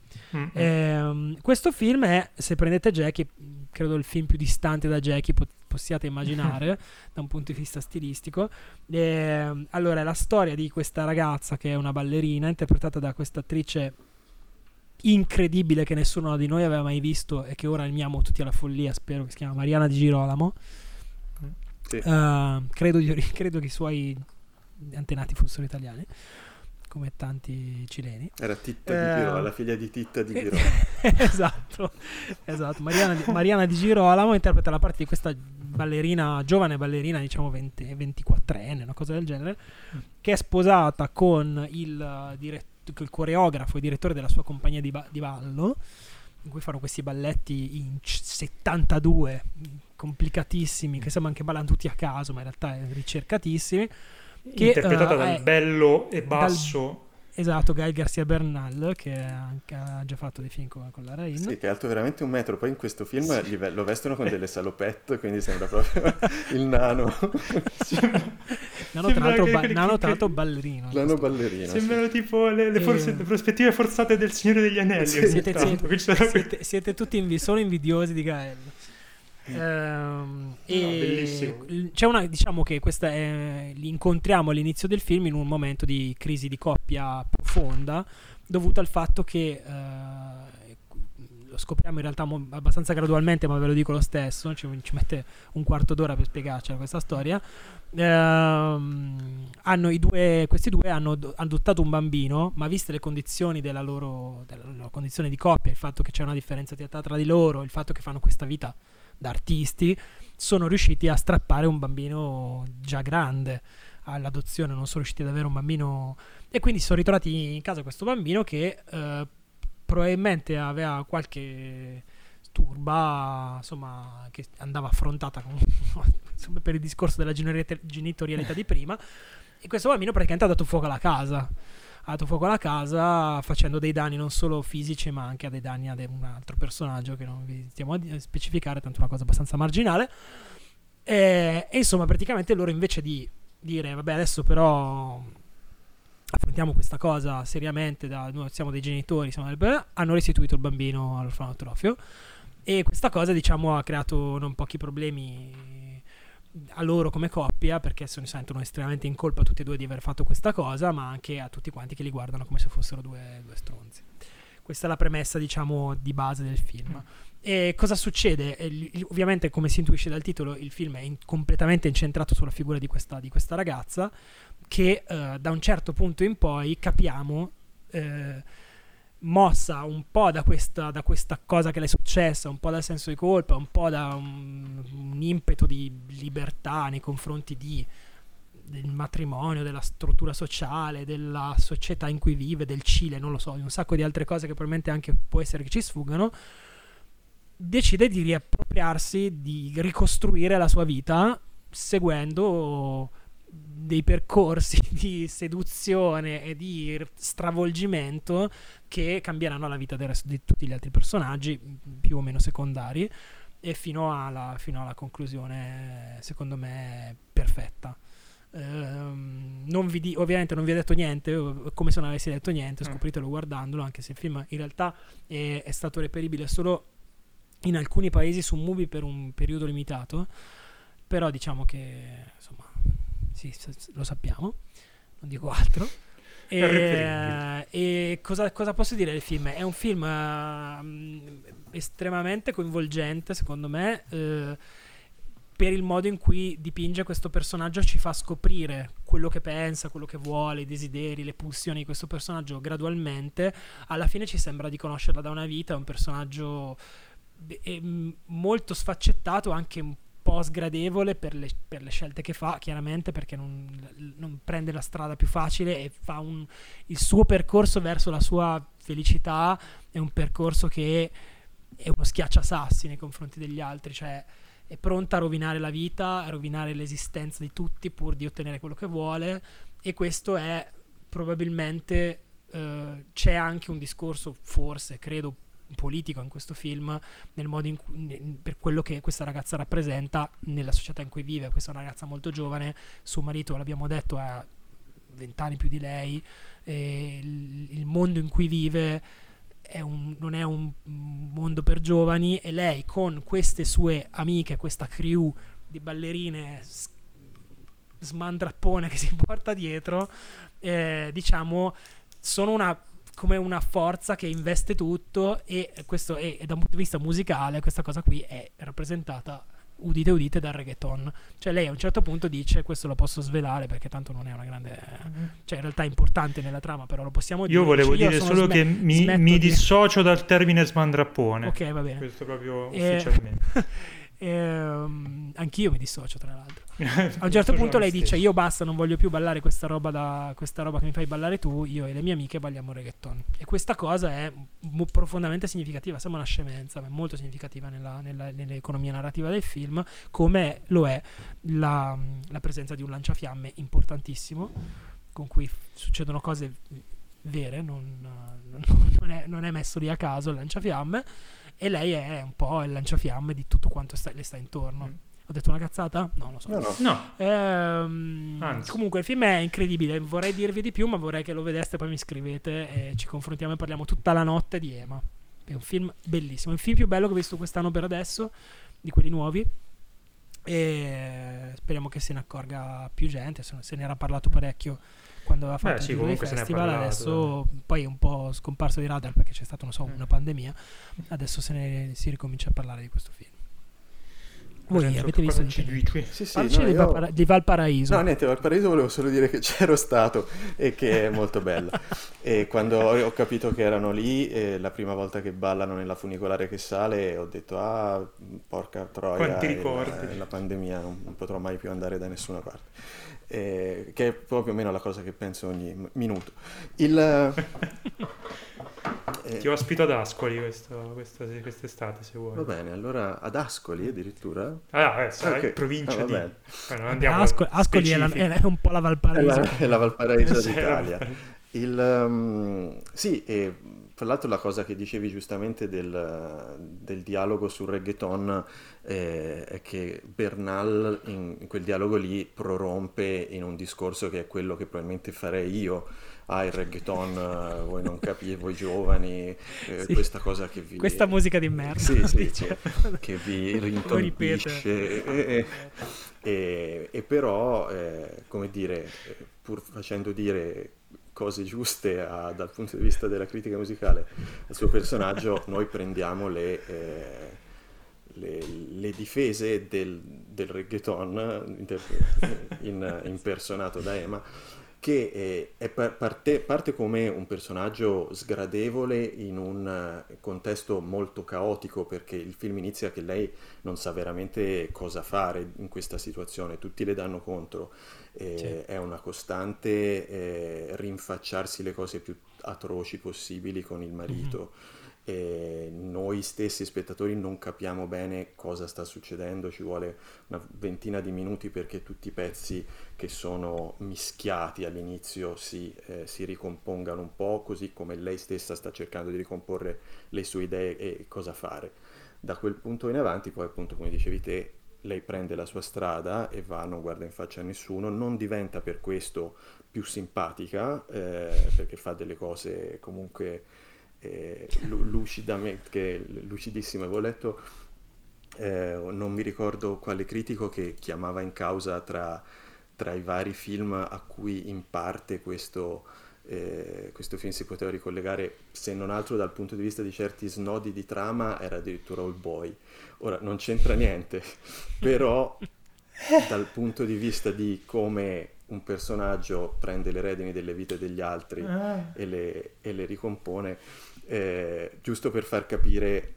Questo film è, se prendete Jackie, credo il film più distante da Jackie possiate immaginare da un punto di vista stilistico. Allora, è la storia di questa ragazza che è una ballerina, interpretata da questa attrice incredibile che nessuno di noi aveva mai visto e che ora amiamo tutti alla follia, spero, che si chiama Mariana Di Girolamo. Sì. Credo che i suoi antenati fossero italiani, come tanti cileni. Era Titta Di Girolamo, la figlia di Titta Di Girolamo. Esatto. Mariana Di Girolamo interpreta la parte di questa ballerina, giovane ballerina, diciamo 24enne, una cosa del genere, che è sposata con il direttore il coreografo e direttore della sua compagnia di ballo, in cui fanno questi balletti in 72 complicatissimi, che sembra anche ballano tutti a caso, ma in realtà è ricercatissimi, che, interpretata dal bello e basso esatto Gael García Bernal, che ha già fatto dei film con la Larraín, sì, che è alto veramente 1 metro, poi in questo film sì, lo vestono con delle salopette, quindi sembra proprio il nano. Nano, tra l'altro, ballerino. Nano ballerino. Sembrano sì, tipo le prospettive forzate del Signore degli Anelli. Sì, siete tutti solo invidiosi di Gael. Bellissimo. C'è una, diciamo che questa è, li incontriamo all'inizio del film in un momento di crisi di coppia profonda, dovuta al fatto che lo scopriamo in realtà abbastanza gradualmente, ma ve lo dico lo stesso, ci mette 1/4 d'ora per spiegarcela questa storia. Questi due hanno adottato un bambino, ma viste le condizioni della loro condizione di coppia, il fatto che c'è una differenza di età tra di loro, il fatto che fanno questa vita da artisti, sono riusciti a strappare un bambino già grande all'adozione, non sono riusciti ad avere un bambino, e quindi sono ritornati in casa questo bambino che probabilmente aveva qualche turba, insomma, che andava affrontata insomma, per il discorso della genitorialità di prima, e questo bambino praticamente ha dato fuoco alla casa facendo dei danni non solo fisici, ma anche a dei danni ad un altro personaggio che non vi stiamo a specificare, tanto una cosa abbastanza marginale, e insomma praticamente loro, invece di dire vabbè adesso però affrontiamo questa cosa seriamente, noi siamo dei genitori, hanno restituito il bambino all'orfanotrofio, e questa cosa diciamo ha creato non pochi problemi a loro come coppia, perché se ne sentono estremamente in colpa tutti e due di aver fatto questa cosa, ma anche a tutti quanti che li guardano come se fossero due stronzi. Questa è la premessa diciamo di base del film. E cosa succede? Ovviamente, come si intuisce dal titolo, il film è completamente incentrato sulla figura di questa ragazza, che da un certo punto in poi capiamo, mossa un po' da questa cosa che le è successa, un po' dal senso di colpa, un po' da un impeto di libertà nei confronti del matrimonio, della struttura sociale, della società in cui vive, del Cile, non lo so, di un sacco di altre cose che probabilmente anche può essere che ci sfuggano, decide di riappropriarsi, di ricostruire la sua vita seguendo dei percorsi di seduzione e di stravolgimento che cambieranno la vita del resto di tutti gli altri personaggi più o meno secondari, e fino alla conclusione secondo me perfetta. Ovviamente non vi ho detto niente, come se non avessi detto niente, scopritelo guardandolo, anche se il film in realtà è stato reperibile solo in alcuni paesi su Mubi per un periodo limitato, però diciamo che insomma sì, lo sappiamo, non dico altro. E cosa posso dire del film? È un film estremamente coinvolgente secondo me, per il modo in cui dipinge questo personaggio, ci fa scoprire quello che pensa, quello che vuole, i desideri, le pulsioni di questo personaggio gradualmente. Alla fine ci sembra di conoscerla da una vita, è un personaggio molto sfaccettato, anche un po' sgradevole per le scelte che fa, chiaramente, perché non prende la strada più facile, e fa il suo percorso verso la sua felicità è un percorso che è uno schiacciasassi nei confronti degli altri, cioè è pronta a rovinare la vita, a rovinare l'esistenza di tutti pur di ottenere quello che vuole, e questo è probabilmente c'è anche un discorso, forse, credo, politico in questo film, nel modo in cui, per quello che questa ragazza rappresenta nella società in cui vive. Questa è una ragazza molto giovane, suo marito, l'abbiamo detto, ha 20 anni più di lei, e il mondo in cui vive non è un mondo per giovani, e lei con queste sue amiche, questa crew di ballerine smandrappone che si porta dietro, diciamo sono come una forza che investe tutto, e questo è, da un punto di vista musicale, questa cosa qui è rappresentata, udite udite, dal reggaeton. Cioè lei a un certo punto dice, questo lo posso svelare perché tanto non è una grande, cioè in realtà è importante nella trama, però lo possiamo dire. Io volevo dire solo che mi dissocio dal termine smandrappone. Ok, va bene. Questo proprio ufficialmente. Anch'io mi dissocio, tra l'altro. A un certo punto lei dice: io basta, non voglio più ballare questa roba che mi fai ballare tu. Io e le mie amiche balliamo reggaeton. E questa cosa è profondamente significativa. Sembra una scemenza, ma è molto significativa nell'economia narrativa del film, come lo è la presenza di un lanciafiamme importantissimo, con cui succedono cose vere. Non è messo lì a caso il lanciafiamme, e lei è un po' il lanciafiamme di tutto quanto le sta intorno. Ho detto una cazzata? No, lo so. No. Comunque il film è incredibile, vorrei dirvi di più, ma vorrei che lo vedeste, poi mi scrivete e ci confrontiamo e parliamo tutta la notte di Ema. È un film bellissimo, il film più bello che ho visto quest'anno per adesso, di quelli nuovi, e speriamo che se ne accorga più gente. Se ne era parlato parecchio quando aveva fatto il festival, adesso poi è un po' scomparso di radar perché c'è stata una pandemia. Adesso si ricomincia a parlare di questo film. Voi avete visto di Valparaíso? No, niente, Valparaíso volevo solo dire che c'ero stato e che è molto bella. E quando ho capito che erano lì, la prima volta che ballano nella funicolare che sale, ho detto: ah, porca troia, quanti ricordi. La pandemia, non potrò mai più andare da nessuna parte. Che è proprio meno la cosa che penso ogni minuto. Ti ospito ad Ascoli quest'estate, se vuoi. Va bene, allora ad Ascoli addirittura? Provincia di... Bueno, andiamo Ascoli è un po' la Valparaíso. È la Valparaíso d'Italia. Tra l'altro la cosa che dicevi giustamente del dialogo sul reggaeton è che Bernal in quel dialogo lì prorompe in un discorso che è quello che probabilmente farei io. Il reggaeton, voi non capite, voi giovani, questa cosa che vi... Questa musica di merda. Che vi rintonisce. E però, come dire, pur facendo dire cose giuste dal punto di vista della critica musicale al suo personaggio, noi prendiamo le difese del reggaeton impersonato da Emma, che parte come un personaggio sgradevole in un contesto molto caotico, perché il film inizia che lei non sa veramente cosa fare in questa situazione, tutti le danno contro, è una costante rinfacciarsi le cose più atroci possibili con il marito. E noi stessi spettatori non capiamo bene cosa sta succedendo, ci vuole una ventina di minuti perché tutti i pezzi che sono mischiati all'inizio si ricompongano un po', così come lei stessa sta cercando di ricomporre le sue idee e cosa fare. Da quel punto in avanti poi, appunto, come dicevi te, lei prende la sua strada e va, non guarda in faccia a nessuno, non diventa per questo più simpatica, perché fa delle cose comunque... lucidissima. Avevo letto, non mi ricordo quale critico, che chiamava in causa tra i vari film a cui in parte questo film si poteva ricollegare, se non altro dal punto di vista di certi snodi di trama, era addirittura Old Boy. Ora non c'entra niente, però dal punto di vista di come un personaggio prende le redini delle vite degli altri e le ricompone, giusto per far capire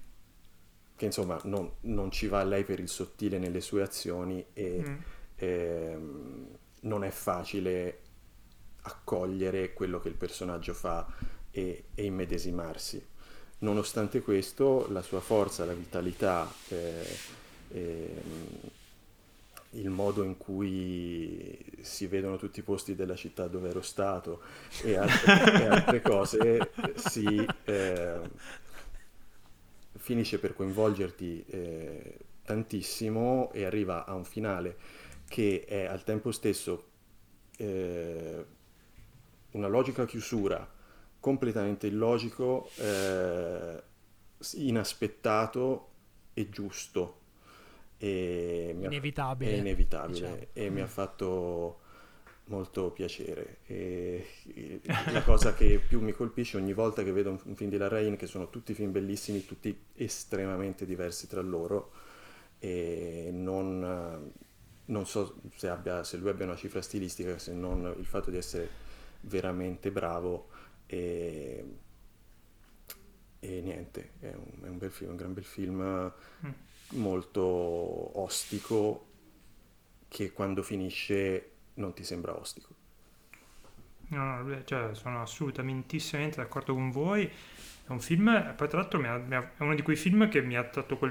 che insomma non ci va lei per il sottile nelle sue azioni e non è facile accogliere quello che il personaggio fa e immedesimarsi. Nonostante questo, la sua forza, la vitalità, il modo in cui si vedono tutti i posti della città dove ero stato e altre cose, finisce per coinvolgerti tantissimo e arriva a un finale che è al tempo stesso una logica chiusura, completamente illogico, inaspettato e giusto. È inevitabile, diciamo. E mi ha fatto molto piacere, e la cosa che più mi colpisce ogni volta che vedo un film di Larraín, che sono tutti film bellissimi, tutti estremamente diversi tra loro, e non so se lui abbia una cifra stilistica, se non il fatto di essere veramente bravo, e niente, è un bel film, un gran bel film molto ostico, che quando finisce non ti sembra ostico. No, cioè, sono assolutamente d'accordo con voi. È un film, poi tra l'altro è uno di quei film che mi ha tratto con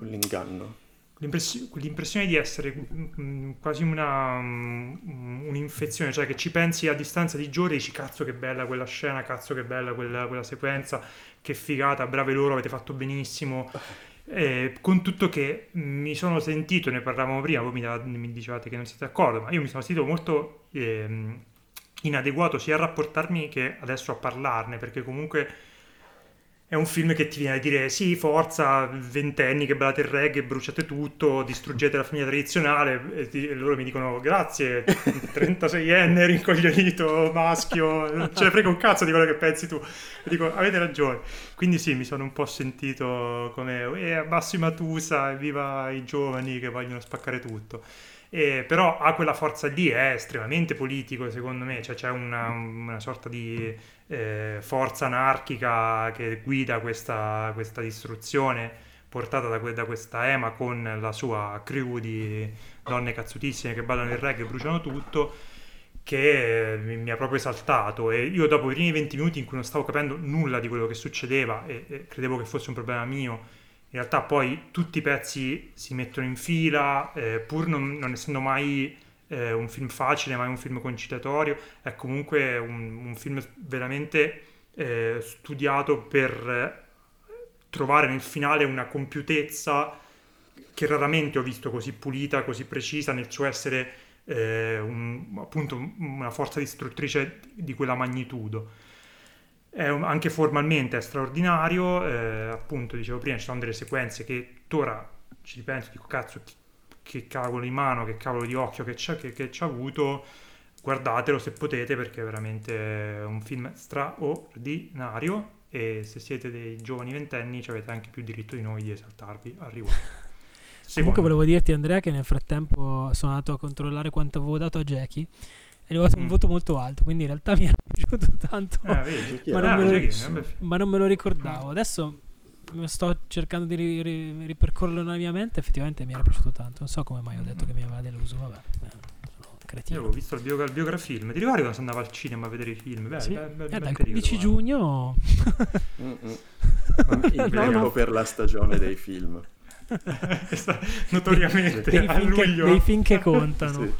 l'inganno, l'impressione di essere quasi un'infezione, cioè che ci pensi a distanza di giorni e dici cazzo che bella quella scena, cazzo che bella quella sequenza, che figata, brave loro, avete fatto benissimo. Con tutto che mi sono sentito, ne parlavamo prima, voi mi dicevate che non siete d'accordo, ma io mi sono sentito molto inadeguato sia a rapportarmi che adesso a parlarne, perché comunque è un film che ti viene a dire sì, forza, ventenni che ballate il reggae, bruciate tutto, distruggete la famiglia tradizionale, e loro mi dicono grazie, 36enne rincoglionito, maschio, ce ne frega un cazzo di quello che pensi tu, e dico avete ragione. Quindi sì, mi sono un po' sentito come abbasso i Matusa, viva i giovani che vogliono spaccare tutto. Però ha quella forza lì, è estremamente politico secondo me, cioè c'è una sorta di forza anarchica che guida questa distruzione portata da questa Ema con la sua crew di donne cazzutissime che ballano il reggae e bruciano tutto, che mi ha proprio esaltato. E io dopo i primi 20 minuti in cui non stavo capendo nulla di quello che succedeva e credevo che fosse un problema mio, in realtà poi tutti i pezzi si mettono in fila, pur non essendo mai un film facile, ma è un film conciliatorio, è comunque un film veramente studiato per trovare nel finale una compiutezza che raramente ho visto così pulita, così precisa, nel suo essere appunto una forza distruttrice di quella magnitudo. Anche formalmente è straordinario, appunto dicevo prima ci sono delle sequenze che ora ci ripenso, dico cazzo che cavolo di mano, che cavolo di occhio che c'ha avuto, guardatelo se potete perché è veramente un film straordinario e se siete dei giovani ventenni avete anche più diritto di noi di esaltarvi al riguardo. Comunque volevo dirti Andrea che nel frattempo sono andato a controllare quanto avevo dato a Jackie, è arrivato un voto molto alto, quindi in realtà mi è piaciuto tanto, ma non me lo ricordavo. Adesso sto cercando di ripercorrerlo nella mia mente, effettivamente mi era piaciuto tanto, non so come mai ho detto che mi aveva deluso, vabbè, sono cretino. Io avevo visto il biografilm, ti ricordi quando si andava al cinema a vedere i film? Beh, sì. Dal 15 giugno no. Per la stagione dei film notoriamente dei film che contano sì.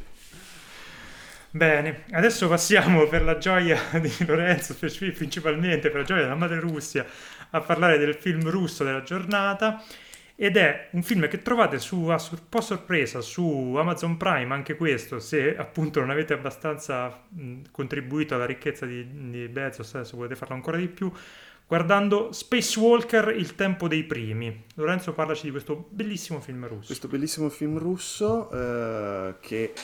Bene, adesso passiamo per la gioia di Lorenzo, principalmente per la gioia della madre Russia, a parlare del film russo della giornata, ed è un film che trovate un po' sorpresa su Amazon Prime, anche questo, se appunto non avete abbastanza contribuito alla ricchezza di Bezos, adesso potete farlo ancora di più, guardando Spacewalker, il tempo dei primi. Lorenzo, parlaci di questo bellissimo film russo. Questo bellissimo film russo che...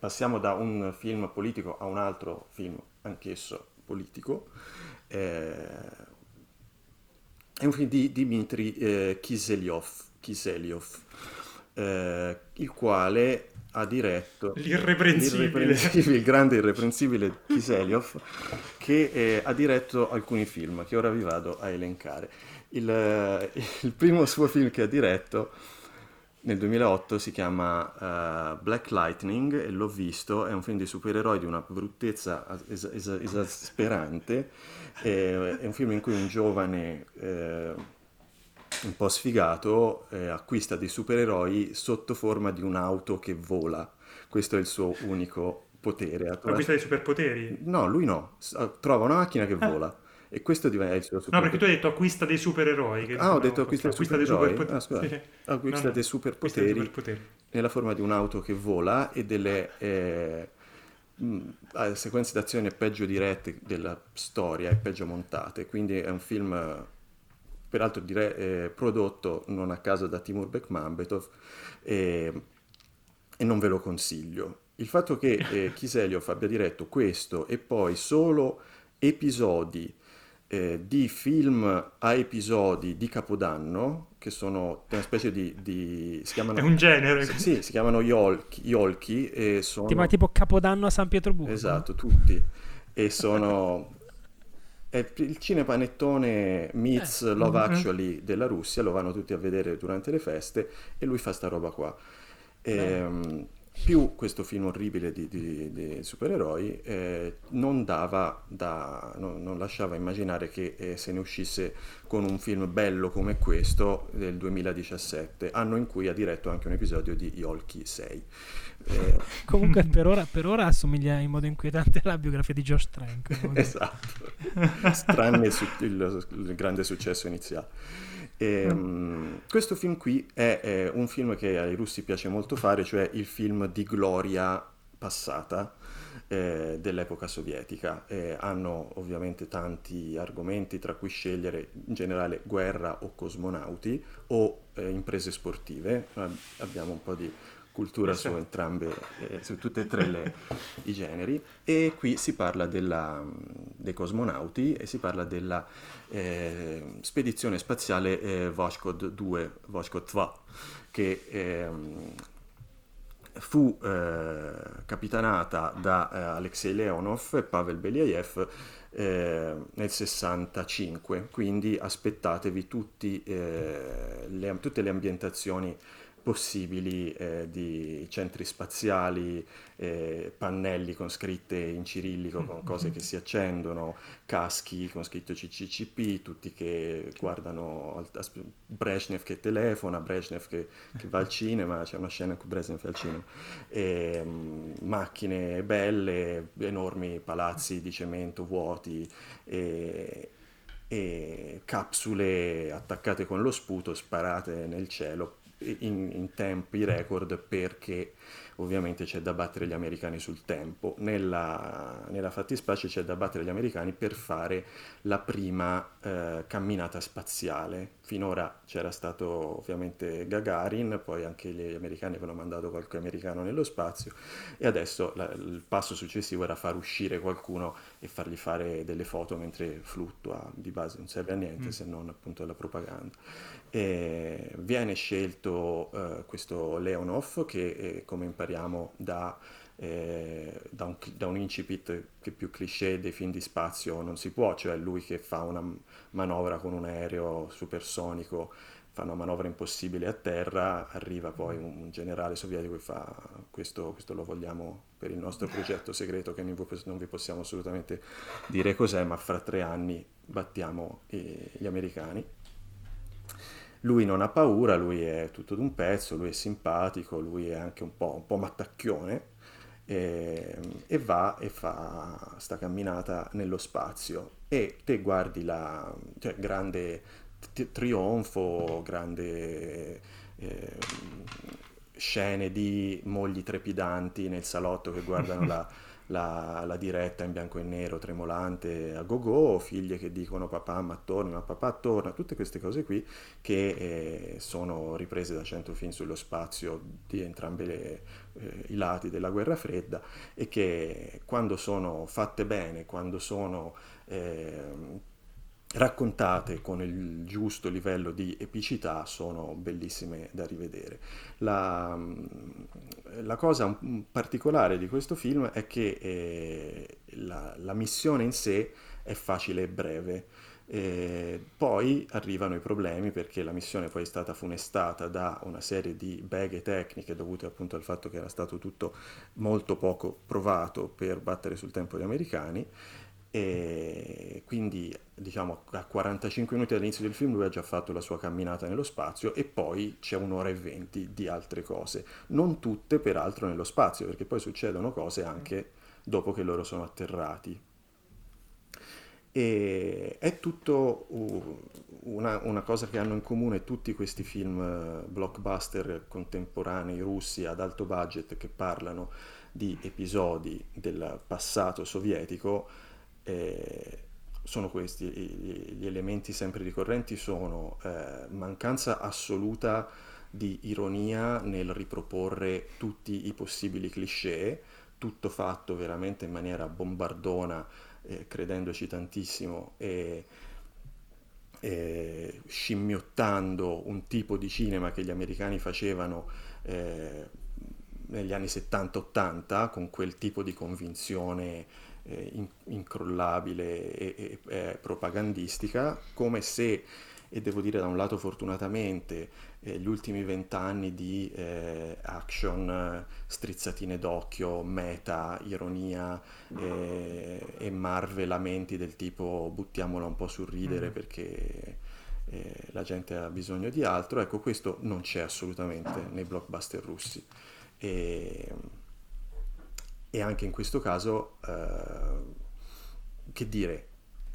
Passiamo da un film politico a un altro film, anch'esso politico. È un film di Dmitri Kiselyov, il quale ha diretto il grande irreprensibile Kiselyov, che ha diretto alcuni film che ora vi vado a elencare. Il primo suo film che ha diretto nel 2008 si chiama Black Lightning, e l'ho visto, è un film di supereroi di una bruttezza esasperante, è un film in cui un giovane un po' sfigato acquista dei supereroi sotto forma di un'auto che vola, questo è il suo unico potere. Acquista dei superpoteri? No, lui no, trova una macchina che vola. E questo diventa il suo superpotere. No, perché tu hai detto acquista dei supereroi. Che ho detto acquista dei superpoteri. Acquista dei superpoteri nella forma di un'auto che vola e delle sequenze d'azione peggio dirette della storia e peggio montate. Quindi è un film, peraltro prodotto non a caso da Timur Bekmambetov e non ve lo consiglio. Il fatto che Kiselyov abbia diretto questo e poi solo episodi di film a episodi di Capodanno, che sono una specie di si chiamano, è un genere. Sì, si chiamano Yolki e sono tipo Capodanno a San Pietroburgo. Esatto, tutti. E sono è il cinepanettone meets Love Actually della Russia, lo vanno tutti a vedere durante le feste e lui fa sta roba qua. Più questo film orribile di supereroi non dava da, non lasciava immaginare che se ne uscisse con un film bello come questo del 2017, anno in cui ha diretto anche un episodio di Yolki 6. Comunque per ora assomiglia in modo inquietante alla biografia di Josh Trank. Esatto, tranne il grande successo iniziale. Questo film qui è un film che ai russi piace molto fare, cioè il film di gloria passata dell'epoca sovietica. Hanno ovviamente tanti argomenti tra cui scegliere, in generale guerra o cosmonauti o imprese sportive. Abbiamo un po' di cultura su entrambe, su tutte e tre i generi, e qui si parla dei cosmonauti e si parla della spedizione spaziale Voskhod 2, Voskhod 2, che fu capitanata da Alexei Leonov e Pavel Belyaev nel 65, quindi aspettatevi tutte le ambientazioni possibili di centri spaziali, pannelli con scritte in cirillico con cose che si accendono, caschi con scritto CCCP, tutti che guardano Brezhnev che telefona, Brezhnev che va al cinema, c'è una scena in cui Brezhnev è al cinema, macchine belle, enormi palazzi di cemento vuoti e capsule attaccate con lo sputo sparate nel cielo in tempi record, perché ovviamente c'è da battere gli americani sul tempo. Nella fattispecie c'è da battere gli americani per fare la prima camminata spaziale. Finora c'era stato ovviamente Gagarin, poi anche gli americani avevano mandato qualche americano nello spazio, e adesso il passo successivo era far uscire qualcuno e fargli fare delle foto mentre fluttua. Di base non serve a niente se non appunto alla propaganda. E viene scelto questo Leonov che come impariamo da un incipit che più cliché dei film di spazio non si può, cioè lui che fa una manovra con un aereo supersonico, fa una manovra impossibile a terra, arriva poi un generale sovietico e fa questo lo vogliamo per il nostro progetto segreto che non vi possiamo assolutamente dire cos'è, ma fra 3 anni battiamo gli americani. Lui non ha paura, lui è tutto d'un pezzo, lui è simpatico, lui è anche un po' mattacchione e va e fa sta camminata nello spazio e te guardi cioè, grande trionfo, grande scene di mogli trepidanti nel salotto che guardano la diretta in bianco e nero tremolante a go-go, figlie che dicono papà ma papà torna, tutte queste cose qui che sono riprese da 100 film sullo spazio di entrambi i lati della guerra fredda, e che quando sono fatte bene, quando sono raccontate con il giusto livello di epicità, sono bellissime da rivedere. La cosa particolare di questo film è che la missione in sé è facile e breve, poi arrivano i problemi, perché la missione poi è stata funestata da una serie di beghe tecniche dovute appunto al fatto che era stato tutto molto poco provato per battere sul tempo gli americani. E quindi diciamo a 45 minuti all'inizio del film lui ha già fatto la sua camminata nello spazio, e poi c'è 1 ora e 20 di altre cose, non tutte peraltro nello spazio, perché poi succedono cose anche dopo che loro sono atterrati. E è tutto una cosa che hanno in comune tutti questi film blockbuster contemporanei russi ad alto budget che parlano di episodi del passato sovietico. Sono questi gli elementi sempre ricorrenti, sono mancanza assoluta di ironia nel riproporre tutti i possibili cliché, tutto fatto veramente in maniera bombardona, credendoci tantissimo e scimmiottando un tipo di cinema che gli americani facevano negli anni 70-80 con quel tipo di convinzione incrollabile e propagandistica, come se, e devo dire da un lato fortunatamente, gli ultimi 20 anni di action, strizzatine d'occhio, meta, ironia e marvelamenti del tipo buttiamola un po' sul ridere perché la gente ha bisogno di altro, ecco, questo non c'è assolutamente nei blockbuster russi. E anche in questo caso, che dire,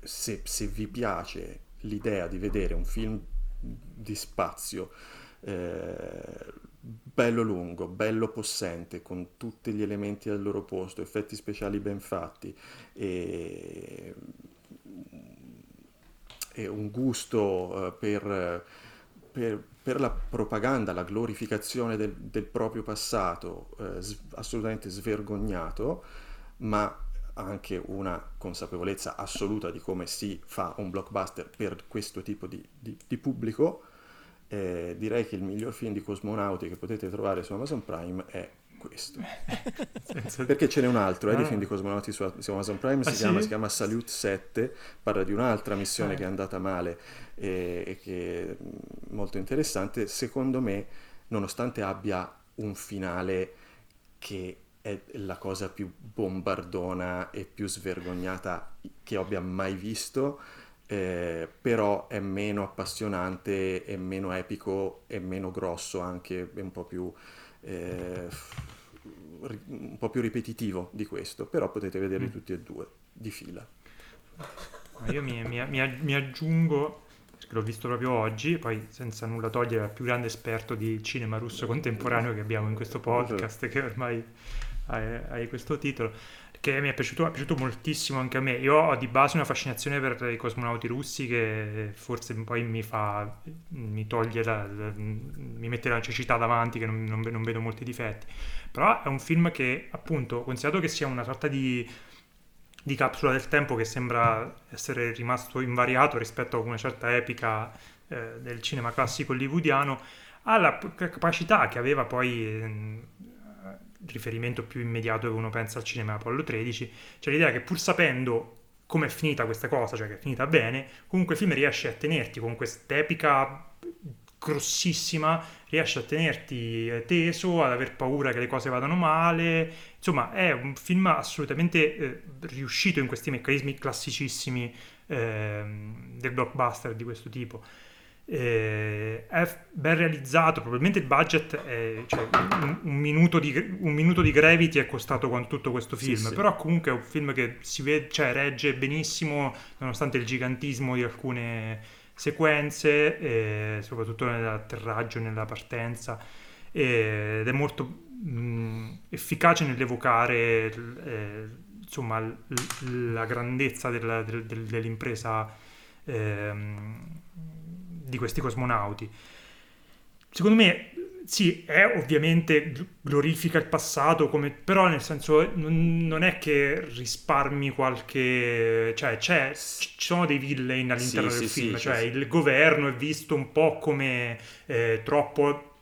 se vi piace l'idea di vedere un film di spazio bello lungo, bello possente, con tutti gli elementi al loro posto, effetti speciali ben fatti e un gusto per la propaganda, la glorificazione del proprio passato, assolutamente svergognato, ma anche una consapevolezza assoluta di come si fa un blockbuster per questo tipo di pubblico. Direi che il miglior film di cosmonauti che potete trovare su Amazon Prime è questo. Perché ce n'è un altro di film di cosmonauti su Amazon Prime, si chiama Salute 7, parla di un'altra missione che è andata male e che è molto interessante, secondo me, nonostante abbia un finale che è la cosa più bombardona e più svergognata che abbia mai visto, però è meno appassionante, è meno epico, è meno grosso, anche un po' più ripetitivo di questo, però potete vederli tutti e due di fila. Io mi aggiungo, perché l'ho visto proprio oggi, poi senza nulla togliere al più grande esperto di cinema russo contemporaneo che abbiamo in questo podcast, che ormai hai questo titolo, che mi è piaciuto moltissimo anche a me. Io ho di base una fascinazione per i cosmonauti russi che forse poi mi mette la cecità davanti, che non vedo molti difetti, però è un film che, appunto, considerato che sia una sorta di capsula del tempo che sembra essere rimasto invariato rispetto a una certa epica del cinema classico hollywoodiano, ha la capacità che aveva poi riferimento più immediato che uno pensa al cinema Apollo 13, cioè l'idea che, pur sapendo come è finita questa cosa, cioè che è finita bene, comunque il film riesce a tenerti con quest'epica grossissima, riesce a tenerti teso, ad aver paura che le cose vadano male. Insomma, è un film assolutamente riuscito in questi meccanismi classicissimi del blockbuster di questo tipo. È ben realizzato, probabilmente il budget è, cioè, un minuto di Gravity è costato quanto tutto questo film, sì. Però comunque è un film che si vede, cioè, regge benissimo nonostante il gigantismo di alcune sequenze, soprattutto nell'atterraggio, nella partenza, ed è molto efficace nell'evocare insomma la grandezza dell'impresa di questi cosmonauti. Secondo me sì, è ovviamente glorifica il passato, però nel senso non è che risparmi qualche, cioè ci sono dei villain all'interno del film, cioè il governo è visto un po' come troppo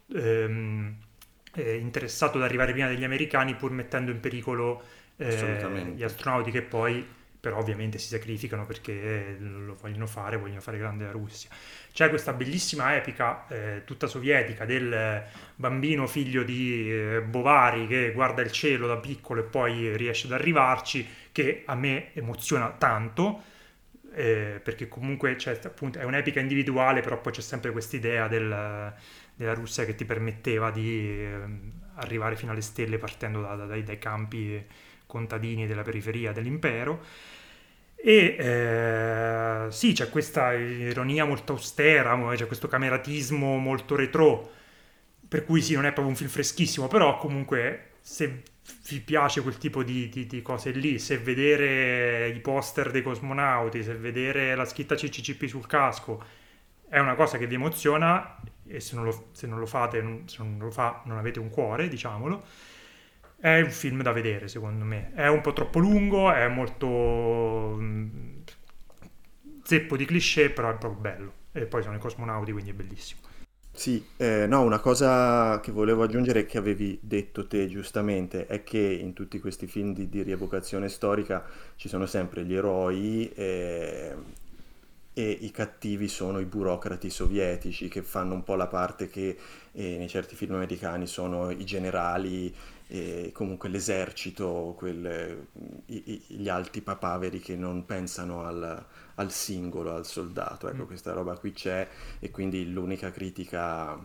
interessato ad arrivare prima degli americani, pur mettendo in pericolo gli astronauti, che poi però ovviamente si sacrificano perché lo vogliono fare grande la Russia. C'è questa bellissima epica tutta sovietica del bambino figlio di Bovari che guarda il cielo da piccolo e poi riesce ad arrivarci, che a me emoziona tanto, perché comunque appunto, è un'epica individuale, però poi c'è sempre quest'idea della Russia che ti permetteva di arrivare fino alle stelle partendo dai campi contadini della periferia dell'impero. E sì, c'è questa ironia molto austera, c'è questo cameratismo molto retrò, per cui sì, non è proprio un film freschissimo, però comunque se vi piace quel tipo di cose lì, se vedere i poster dei cosmonauti, se vedere la scritta CCCP sul casco è una cosa che vi emoziona, e se non lo fate non avete un cuore, diciamolo. È un film da vedere, secondo me. È un po' troppo lungo, è molto zeppo di cliché, però è proprio bello. E poi sono i cosmonauti, quindi è bellissimo. Sì, no, una cosa che volevo aggiungere, che avevi detto te giustamente, è che in tutti questi film di rievocazione storica ci sono sempre gli eroi e i cattivi sono i burocrati sovietici, che fanno un po' la parte che nei certi film americani sono i generali, comunque l'esercito, gli alti papaveri che non pensano al singolo, al soldato, ecco. Questa roba qui c'è, e quindi l'unica critica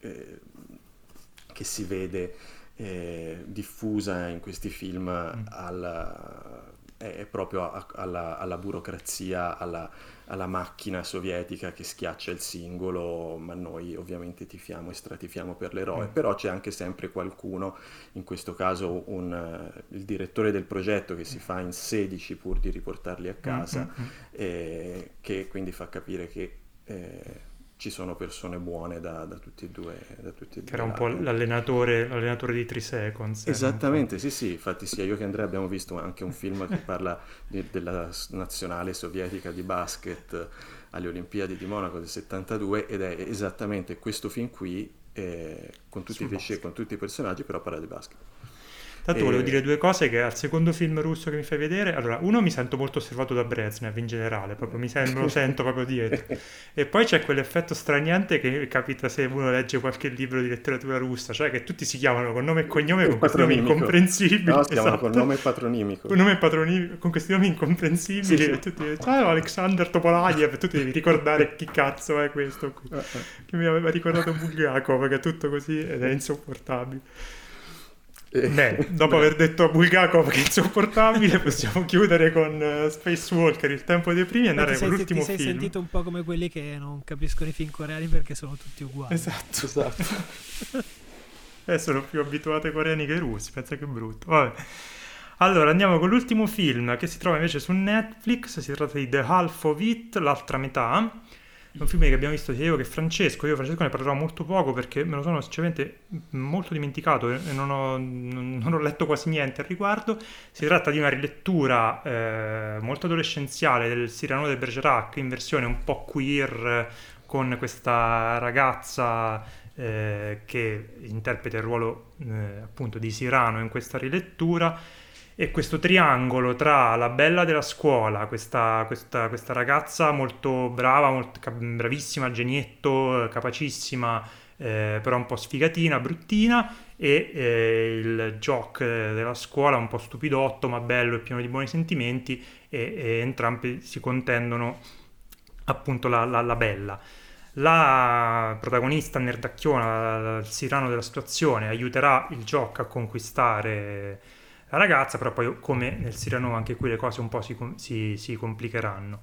che si vede diffusa in questi film è proprio alla burocrazia, alla macchina sovietica che schiaccia il singolo, ma noi ovviamente tifiamo e stratifiamo per l'eroe. Però c'è anche sempre qualcuno, in questo caso il direttore del progetto, che si fa in 16 pur di riportarli a casa, che quindi fa capire che ci sono persone buone da tutti e due. Che era un po' l'allenatore di 3 Seconds. Esattamente, sì, infatti sia io che Andrea abbiamo visto anche un film che parla della nazionale sovietica di basket alle Olimpiadi di Monaco del 72, ed è esattamente questo film qui, con tutti i cliché, con tutti i personaggi, però parla di basket. Tanto volevo dire due cose, che al secondo film russo che mi fai vedere, allora, uno, mi sento molto osservato da Brezhnev in generale, proprio me lo sento proprio dietro, e poi c'è quell'effetto straniante che capita se uno legge qualche libro di letteratura russa, cioè che tutti si chiamano con nome e cognome, con questi nomi incomprensibili. No, si chiamano con nome patronimico. Con nome patronimico, con questi nomi incomprensibili, sì. E tutti dicono, Alexander Topolaev, e tu devi ricordare chi cazzo è questo qui, che mi aveva ricordato Bulgakov, che è tutto così ed è insopportabile. Dopo aver detto a Bulgakov che è insopportabile, possiamo chiudere con Space Walker, Il tempo dei primi, e andare con l'ultimo film. Ti sei sentito un po' come quelli che non capiscono i film coreani perché sono tutti uguali. Esatto. Sono più abituati ai coreani che ai russi, pensa che brutto. Vabbè. Allora andiamo con l'ultimo film, che si trova invece su Netflix. Si tratta di The Half of It, l'altra metà. Un film che abbiamo visto sia io che Francesco. Francesco ne parlerò molto poco perché me lo sono sinceramente molto dimenticato e non ho letto quasi niente al riguardo. Si tratta di una rilettura molto adolescenziale del Cyrano de Bergerac, in versione un po' queer, con questa ragazza che interpreta il ruolo appunto di Cyrano in questa rilettura. E questo triangolo tra la bella della scuola, questa ragazza molto brava, bravissima, genietto, capacissima, però un po' sfigatina, bruttina, e il jock della scuola un po' stupidotto ma bello e pieno di buoni sentimenti, e entrambi si contendono appunto la bella. La protagonista nerdacchiona, il Cyrano della situazione, aiuterà il jock a conquistare la ragazza, però poi, come nel Cyrano, anche qui le cose un po' si complicheranno.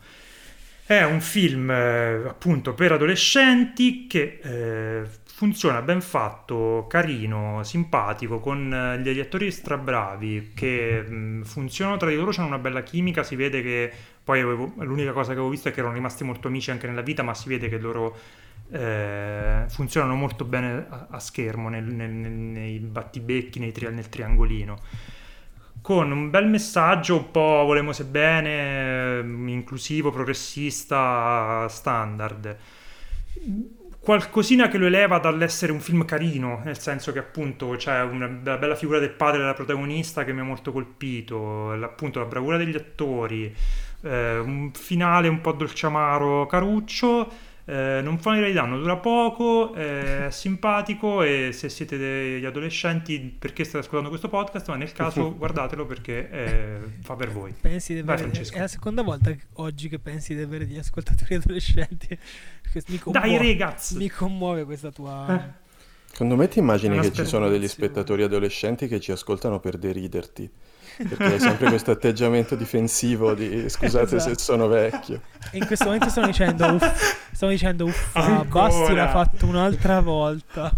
È un film appunto per adolescenti che funziona, ben fatto, carino, simpatico, con degli attori strabravi che funzionano tra di loro, c'è una bella chimica, si vede che poi l'unica cosa che avevo visto è che erano rimasti molto amici anche nella vita, ma si vede che loro funzionano molto bene a schermo, nei battibecchi, nel triangolino, con un bel messaggio un po' volemose bene, inclusivo, progressista, standard. Qualcosina che lo eleva dall'essere un film carino, nel senso che appunto c'è una bella figura del padre della protagonista che mi ha molto colpito, appunto la bravura degli attori, un finale un po' dolciamaro, caruccio. Non fa niente di danno, dura poco, è simpatico, e se siete degli adolescenti, perché state ascoltando questo podcast, ma nel caso guardatelo perché fa per voi. È la seconda volta oggi che pensi di avere degli ascoltatori adolescenti. Dai ragazzi, mi commuove questa tua... Secondo me ti immagini che ci sono degli spettatori adolescenti che ci ascoltano per deriderti, perché hai sempre questo atteggiamento difensivo di scusate esatto, se sono vecchio. E in questo momento stanno dicendo Basti l'ha fatto un'altra volta,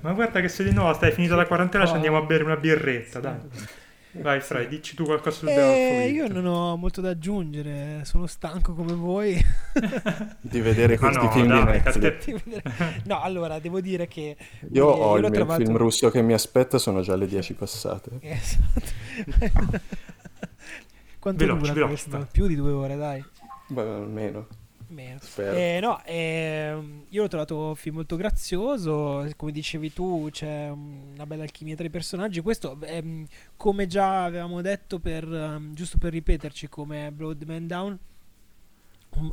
ma guarda che se di nuovo stai finita la quarantena ci andiamo a bere una birretta, dai. Vai Fry, dici tu qualcosa sul The Half of It. Io non ho molto da aggiungere, sono stanco come voi di vedere questi film di Netflix. No, allora devo dire che io ho il mio film russo che mi aspetta, sono già le 10 passate. Esatto. Quanto veloce, dura questo? Più di 2 ore, dai. Beh, almeno Meno. No, io l'ho trovato un film molto grazioso, come dicevi tu c'è una bella alchimia tra i personaggi. Questo come già avevamo detto, giusto per ripeterci, come Blood Man Down,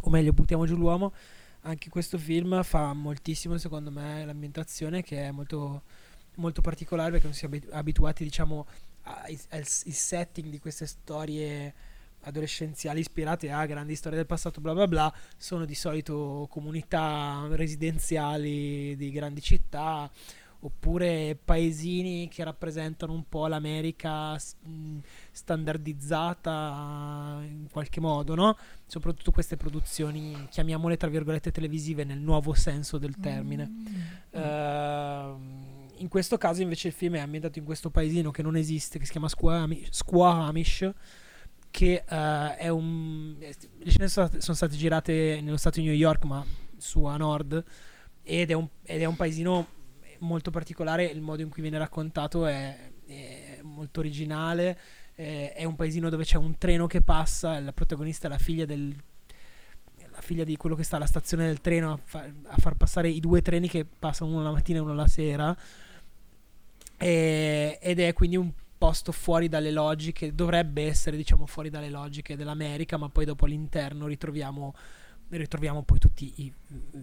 o meglio Buttiamo giù l'uomo, anche questo film fa moltissimo secondo me l'ambientazione, che è molto, molto particolare, perché non si è abituati, diciamo, al setting di queste storie adolescenziali ispirate a grandi storie del passato, bla bla bla. Sono di solito comunità residenziali di grandi città, oppure paesini che rappresentano un po' l'America standardizzata in qualche modo, no? Soprattutto queste produzioni, chiamiamole tra virgolette televisive, nel nuovo senso del termine. In questo caso invece il film è ambientato in questo paesino che non esiste, che si chiama Squamish, che è un... le scene sono state girate nello stato di New York, ma su a nord, ed è un paesino molto particolare. Il modo in cui viene raccontato è molto originale. È un paesino dove c'è un treno che passa, la protagonista è la figlia di quello che sta alla stazione del treno a far passare i due treni che passano, uno la mattina e uno la sera, ed è quindi un posto fuori dalle logiche, dovrebbe essere, diciamo, fuori dalle logiche dell'America, ma poi dopo all'interno ritroviamo poi tutti i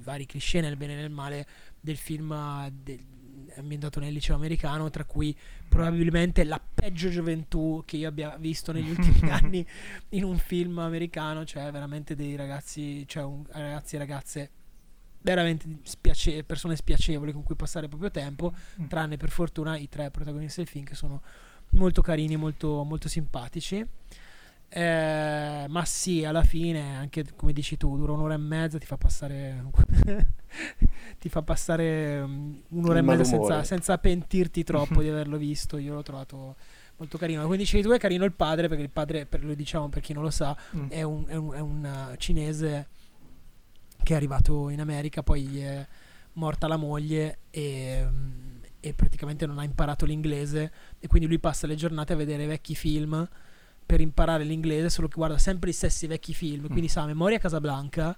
vari cliché, nel bene e nel male, del film ambientato nel liceo americano, tra cui probabilmente la peggio gioventù che io abbia visto negli ultimi anni in un film americano. Cioè veramente dei ragazzi, ragazzi e ragazze veramente persone spiacevoli con cui passare il proprio tempo, tranne per fortuna i tre protagonisti del film, che sono molto carini, molto, molto simpatici. Ma sì, alla fine, anche come dici tu, dura un'ora e mezza, ti fa passare un'ora e mezza senza pentirti troppo di averlo visto. Io l'ho trovato molto carino. Come dicevi tu, è carino il padre, perché il padre, lo diciamo per chi non lo sa, è un cinese che è arrivato in America, poi è morta la moglie e praticamente non ha imparato l'inglese, e quindi lui passa le giornate a vedere vecchi film per imparare l'inglese, solo che guarda sempre gli stessi vecchi film, quindi sa a memoria Casablanca,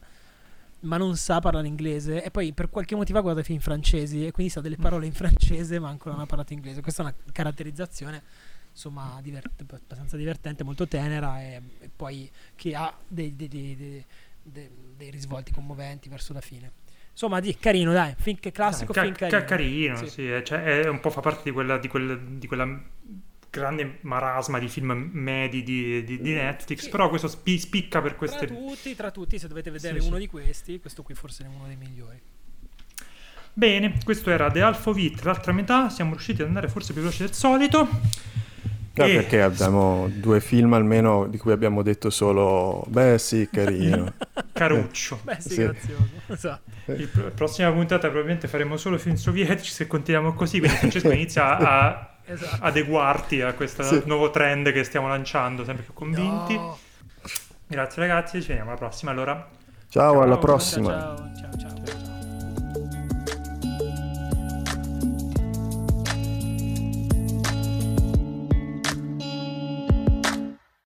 ma non sa parlare inglese, e poi per qualche motivo guarda i film francesi e quindi sa delle parole in francese, ma ancora non ha parlato inglese. Questa è una caratterizzazione, insomma, abbastanza divertente, molto tenera, e poi che ha dei risvolti commoventi verso la fine. Insomma, carino, dai, finché classico, carino. Sì, cioè è un po', fa parte di quella grande marasma di film medi di Netflix, sì. Però questo spicca per queste... Tra tutti, se dovete vedere uno di questi, questo qui forse è uno dei migliori. Bene, questo era The Half of It, l'altra metà. Siamo riusciti ad andare forse più veloci del solito. No, perché abbiamo due film almeno di cui abbiamo detto solo beh sì, carino, caruccio, beh sì, grazioso, esatto. La prossima puntata probabilmente faremo solo film sovietici se continuiamo così, quindi Francesco inizia a adeguarti a questo nuovo trend che stiamo lanciando, sempre più convinti. Grazie ragazzi, ci vediamo alla prossima, allora ciao. Alla prossima, ciao.